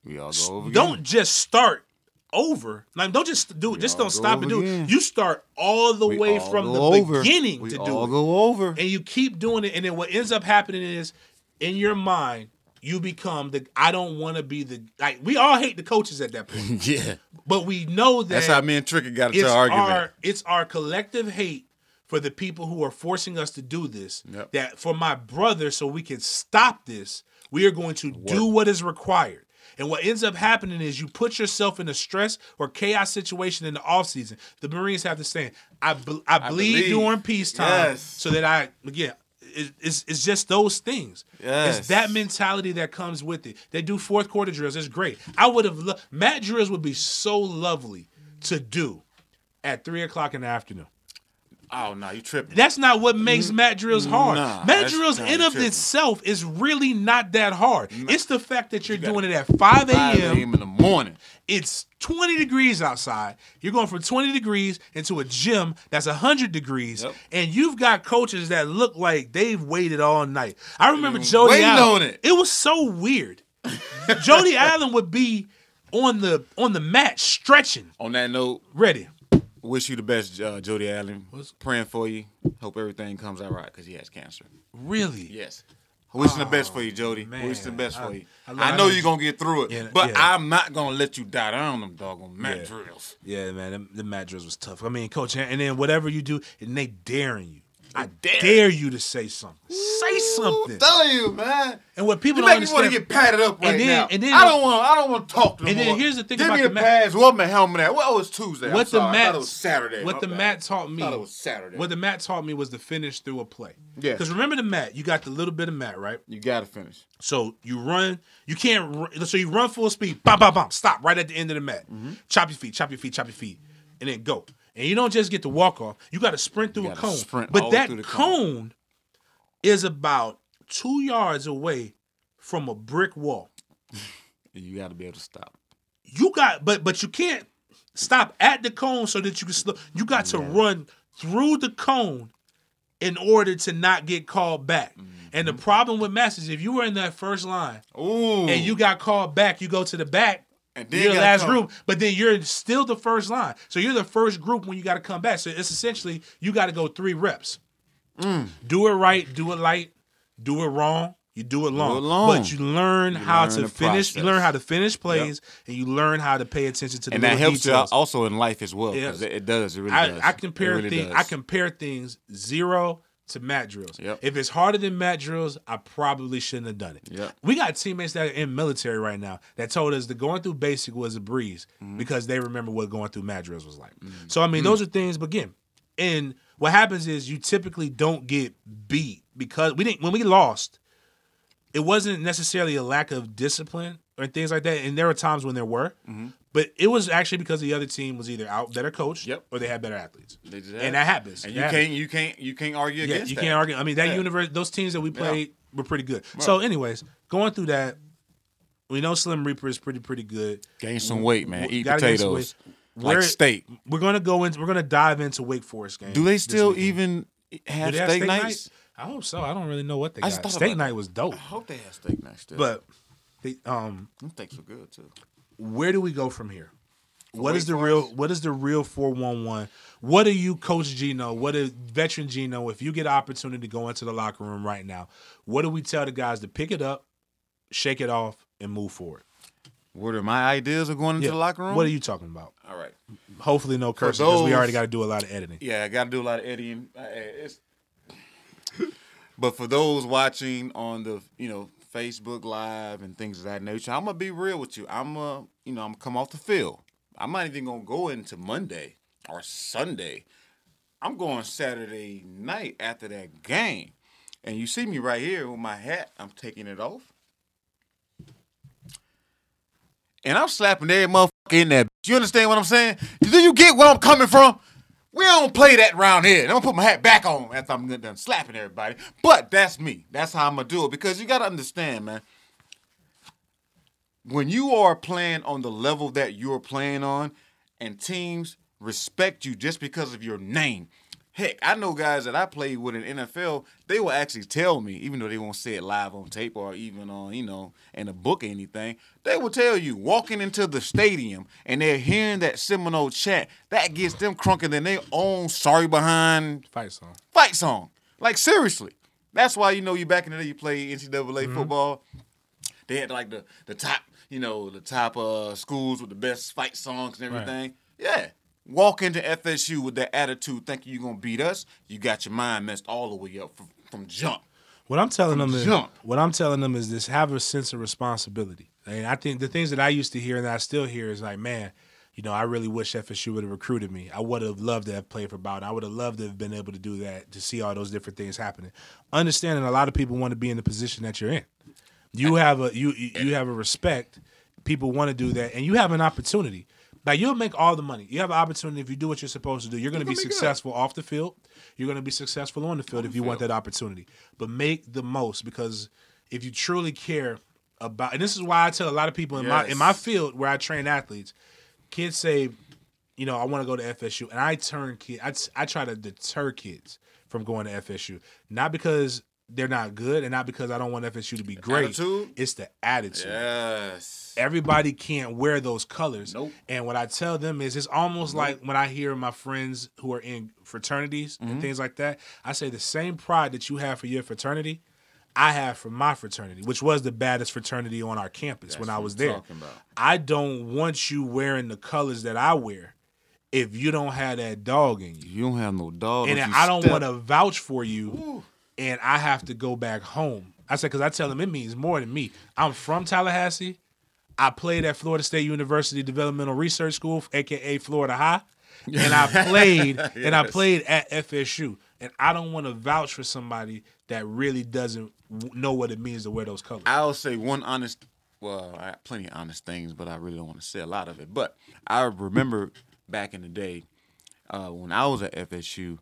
We all go over Don't again. just start over. Like, don't just do it. Just don't stop and do again. it. You start all the we way all from the over. beginning we to all do all it. go over. And you keep doing it. And then what ends up happening is, in your mind, you become the, I don't want to be the, like, we all hate the coaches at that point. Yeah. But we know that. That's how me and Trickett got into an argument. Our, it's our collective hate for the people who are forcing us to do this. Yep. That for my brother, so we can stop this, we are going to Work. do what is required. And what ends up happening is you put yourself in a stress or chaos situation in the offseason. The Marines have to say, I, be- I, bleed I believe during peacetime yes. so that I, again, it, it's, it's just those things. Yes. It's that mentality that comes with it. They do fourth quarter drills. It's great. I would have, lo- mat drills would be so lovely to do at three o'clock in the afternoon. Oh, no, nah, you tripping. That's not what makes mat drills hard. Nah, mat drills in of itself is really not that hard. Nah. It's the fact that you're you doing it at five a.m. in the morning. It's twenty degrees outside. You're going from twenty degrees into a gym that's one hundred degrees. Yep. And you've got coaches that look like they've waited all night. I remember Jody Allen. On it. it was so weird. Jody Allen would be on the on the mat stretching. On that note. Ready. Wish you the best, uh, Jody Allen. What's Praying for you. Hope everything comes out right because he has cancer. Really? Yes. Wishing oh, the best for you, Jody. Man. Wishing the best I, for you. I, I, I know you're going to get through it, yeah, but yeah. I'm not going to let you die down them doggone mat yeah. drills. Yeah, man, them, the mat drills was tough. I mean, Coach, and then whatever you do, and they daring you. I dare, dare you to say something. Ooh, say something. Tell you, man. And what people you don't understand. You make me want to get patted up right and then, now. And then, I don't want. I don't want to talk to them. And more. then here's the thing Give about the mat. Give me the pads. What my helmet at? Well, it was Tuesday. What I'm the sorry. mat? I thought it was Saturday. What my the bad. mat taught me. I thought it was Saturday. What the mat taught me was to finish through a play. Yeah. Because remember the mat. You got the little bit of mat, right? You got to finish. So you run. You can't. So you run full speed. Bam, bam, bam. Stop right at the end of the mat. Mm-hmm. Chop your feet. Chop your feet. Chop your feet. And then go. And you don't just get to walk off. You got to sprint through a cone. But that cone. cone is about two yards away from a brick wall. You got to be able to stop. You got, but but you can't stop at the cone so that you can slow. You got yeah. to run through the cone in order to not get called back. Mm-hmm. And the problem with Mass is if you were in that first line Ooh. and you got called back, you go to the back. And then your last group, but then you're still the first line. So you're the first group when you got to come back. So it's essentially you got to go three reps. Mm. Do it right, do it light, do it wrong, you do it long. Do it long. But you learn you how learn to finish. Process. You learn how to finish plays, yep. and you learn how to pay attention to the and that helps details. You also in life as well. Yes. It does. It really I, does. I compare really things. Does. I compare things zero. to mat drills. Yep. If it's harder than mat drills, I probably shouldn't have done it. Yep. We got teammates that are in military right now that told us that going through basic was a breeze mm-hmm. because they remember what going through mat drills was like. Mm-hmm. So, I mean, mm-hmm. those are things, but again, and what happens is you typically don't get beat because we didn't, when we lost, it wasn't necessarily a lack of discipline or things like that. And there were times when there were, mm-hmm. but it was actually because the other team was either out better coached yep. or they had better athletes. They did that. And that happens. And you can't, you can't, you can't argue yeah, against you that. You can't argue. I mean, that yeah. universe, those teams that we played yeah. were pretty good. Right. So, anyways, going through that, we know Slim Reaper is pretty, pretty good. Gain some we, weight, man. We, Eat potatoes, like we're, steak. We're gonna go into. We're gonna dive into Wake Forest game. Do they still even have, they have steak, steak nights? nights? I hope so. I don't really know what they I got. Steak night was dope. I hope they have steak nights still. But they um, them steaks are good too. Where do we go from here? What is the real? What is the real four one one? What do you, Coach Geno? What is veteran Geno? If you get an opportunity to go into the locker room right now, what do we tell the guys to pick it up, shake it off, and move forward? What are my ideas of going into yeah. the locker room? What are you talking about? All right. Hopefully no cursing because we already got to do a lot of editing. Yeah, I got to do a lot of editing. It's... But for those watching on the, you know, Facebook Live and things of that nature. I'm gonna be real with you. I'm uh, you know, I'm gonna come off the field. I'm not even gonna go into Monday or Sunday. I'm going Saturday night after that game. And you see me right here with my hat. I'm taking it off. And I'm slapping every motherfucker in that. You understand what I'm saying? Do you get where I'm coming from? We don't play that round here. I'm going to put my hat back on after I'm done slapping everybody. But that's me. That's how I'm going to do it. Because you got to understand, man. When you are playing on the level that you're playing on and teams respect you just because of your name. Heck, I know guys that I played with in the N F L, they will actually tell me, even though they won't say it live on tape or even on, you know, in a book or anything, they will tell you, walking into the stadium and they're hearing that Seminole chant, that gets them crunker than their own sorry behind fight song. Fight song. Like, seriously. That's why, you know, you back in the day, you played N C double A mm-hmm. football. They had, like, the, the top, you know, the top uh, schools with the best fight songs and everything. Right. Yeah. Walk into F S U with that attitude, thinking you're going to beat us, you got your mind messed all the way up from, from jump. What I'm telling from them jump. is, what I'm telling them is this, have a sense of responsibility. And I think the things that I used to hear and that I still hear is like, man, you know, I really wish F S U would have recruited me. I would have loved to have played for Bowden. I would have loved to have been able to do that, to see all those different things happening. Understanding a lot of people want to be in the position that you're in. You have a you you have a respect. People want to do that. And you have an opportunity. Like, you'll make all the money. You have an opportunity if you do what you're supposed to do. You're going to be successful good. off the field. You're going to be successful on the field on if you field. want that opportunity. But make the most, because if you truly care about, and this is why I tell a lot of people in yes. my in my field where I train athletes, kids say, you know, I want to go to F S U, and I turn kid, I, I try to deter kids from going to F S U, not because they're not good, and not because I don't want F S U to be great. Attitude? It's the attitude. Yes. Everybody can't wear those colors. Nope. And what I tell them is, it's almost nope. like when I hear my friends who are in fraternities mm-hmm. and things like that, I say the same pride that you have for your fraternity, I have for my fraternity, which was the baddest fraternity on our campus That's when I was there. I don't want you wearing the colors that I wear if you don't have that dog in you. You don't have no dog. And I don't want to vouch for you. Ooh. And I have to go back home. I said, because I tell them it means more than me. I'm from Tallahassee. I played at Florida State University Developmental Research School, A K A Florida High. And I played yes. and I played at F S U. And I don't want to vouch for somebody that really doesn't know what it means to wear those colors. I'll say one honest, well, I have plenty of honest things, but I really don't want to say a lot of it. But I remember back in the day uh, when I was at F S U,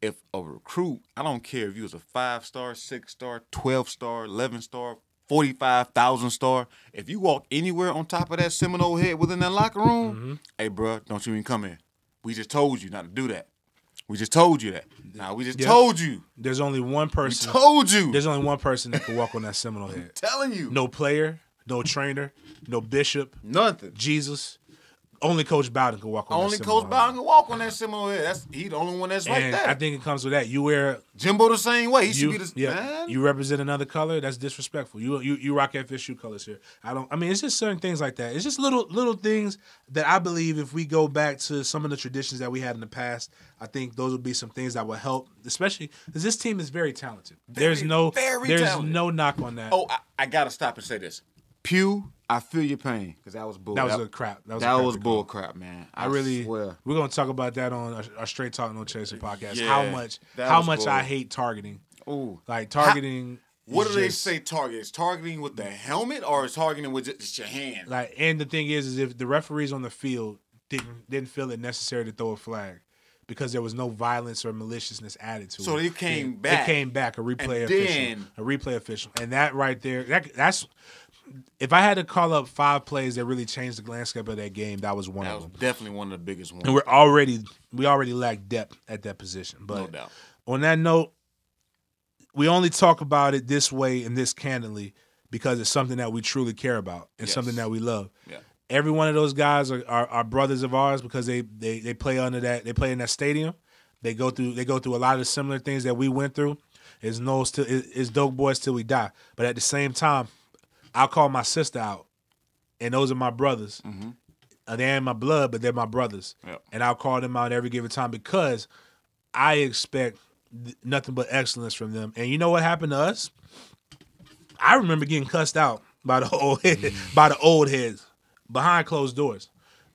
if a recruit, I don't care if you was a five-star, six-star, twelve-star, eleven-star, forty-five thousand-star, if you walk anywhere on top of that Seminole head within that locker room, mm-hmm. hey, bro, don't you even come in. We just told you not to do that. We just told you that. Nah, we just yeah. told you. There's only one person. We told you. There's only one person that can walk on that Seminole head. I'm telling you. No player, no trainer, no bishop. Nothing. Jesus. Only Coach Bowden can walk on only that Only Coach Bowden can walk on that similar head. That's, he the only one that's and like that. I think it comes with that. You wear Jimbo the same way. He you, should be the yeah, man. You represent another color. That's disrespectful. You you you rock F S U colors here. I don't. I mean, it's just certain things like that. It's just little little things that I believe if we go back to some of the traditions that we had in the past, I think those would be some things that would help. Especially because this team is very talented. Very, there's no very there's talented. no knock on that. Oh, I, I gotta stop and say this. Pew. I feel your pain, because that was bull. That was a crap. That was, that a crap was bull crap, man. I, I really swear. We're going to talk about that on our Straight Talk No Chaser podcast. Yeah, how much how much bull. I hate targeting. Ooh. Like, targeting. How, what do just, they say target? Is targeting with the helmet, or is targeting with just your hand? Like, and the thing is, is if the referees on the field didn't didn't feel it necessary to throw a flag, because there was no violence or maliciousness added to it. So they came it, back. It came back, a replay and official. Then, a replay official. And that right there, that that's... If I had to call up five plays that really changed the landscape of that game, that was one that of them. That was definitely one of the biggest ones. And we're already we already lack depth at that position. But no doubt. On that note, we only talk about it this way and this candidly because it's something that we truly care about and yes. something that we love. Yeah. Every one of those guys are, are, are brothers of ours because they, they they play under that they play in that stadium. They go through they go through a lot of similar things that we went through. It's no still it's dope boys till we die. But at the same time, I'll call my sister out, and those are my brothers. Mm-hmm. Uh, they ain't my blood, but they're my brothers. Yep. And I'll call them out every given time because I expect th- nothing but excellence from them. And you know what happened to us? I remember getting cussed out by the old head, by the old heads behind closed doors.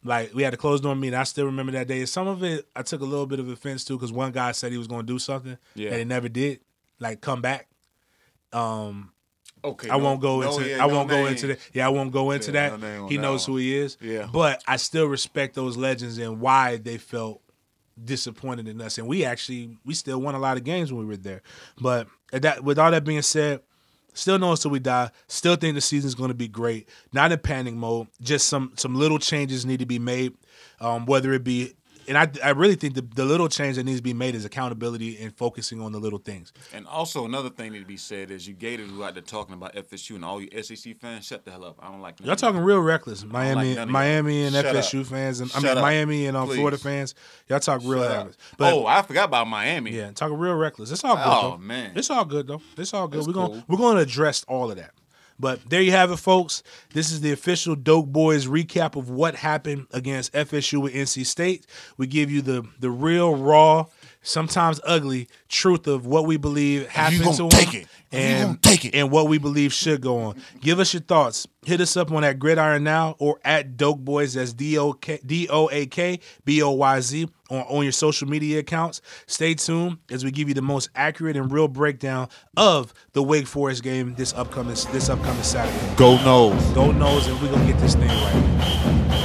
Like, we had a closed door meeting. I still remember that day. Some of it I took a little bit of offense to because one guy said he was going to do something yeah. and he never did. Like, come back. Um, okay, I no, won't go no, into. Yeah, I won't no go name. into that. Yeah, I won't go into yeah, that. No he that knows one. who he is. Yeah. But I still respect those legends and why they felt disappointed in us. And we actually we still won a lot of games when we were there. But that, with all that being said, still know until we die. Still think the season's going to be great. Not in panic mode. Just some some little changes need to be made, um, whether it be. And I, I really think the, the little change that needs to be made is accountability and focusing on the little things. And also another thing that to be said is you gators who out there talking about F S U and all you S E C fans, shut the hell up. I don't like none. Y'all talking real reckless. Miami like Miami and shut F S U up. fans. and I mean, Miami and um, Florida fans. Y'all talk real shut reckless. But, oh, I forgot about Miami. Yeah, talking real reckless. It's all good, oh, though. man. It's all good, though. It's all good. That's we're cool. gonna, We're going to address all of that. But there you have it, folks. This is the official Dope Boys recap of what happened against F S U with N C State. We give you the the real, raw, sometimes ugly truth of what we believe happened to them. Take it. And, take it. And what we believe should go on. Give us your thoughts. Hit us up on at Gridiron Now or at Dope Boys. That's D O A K B O Y Z on, on your social media accounts. Stay tuned as we give you the most accurate and real breakdown of the Wake Forest game this upcoming this upcoming Saturday. Go Noles. Go Noles, and we're going to get this thing right.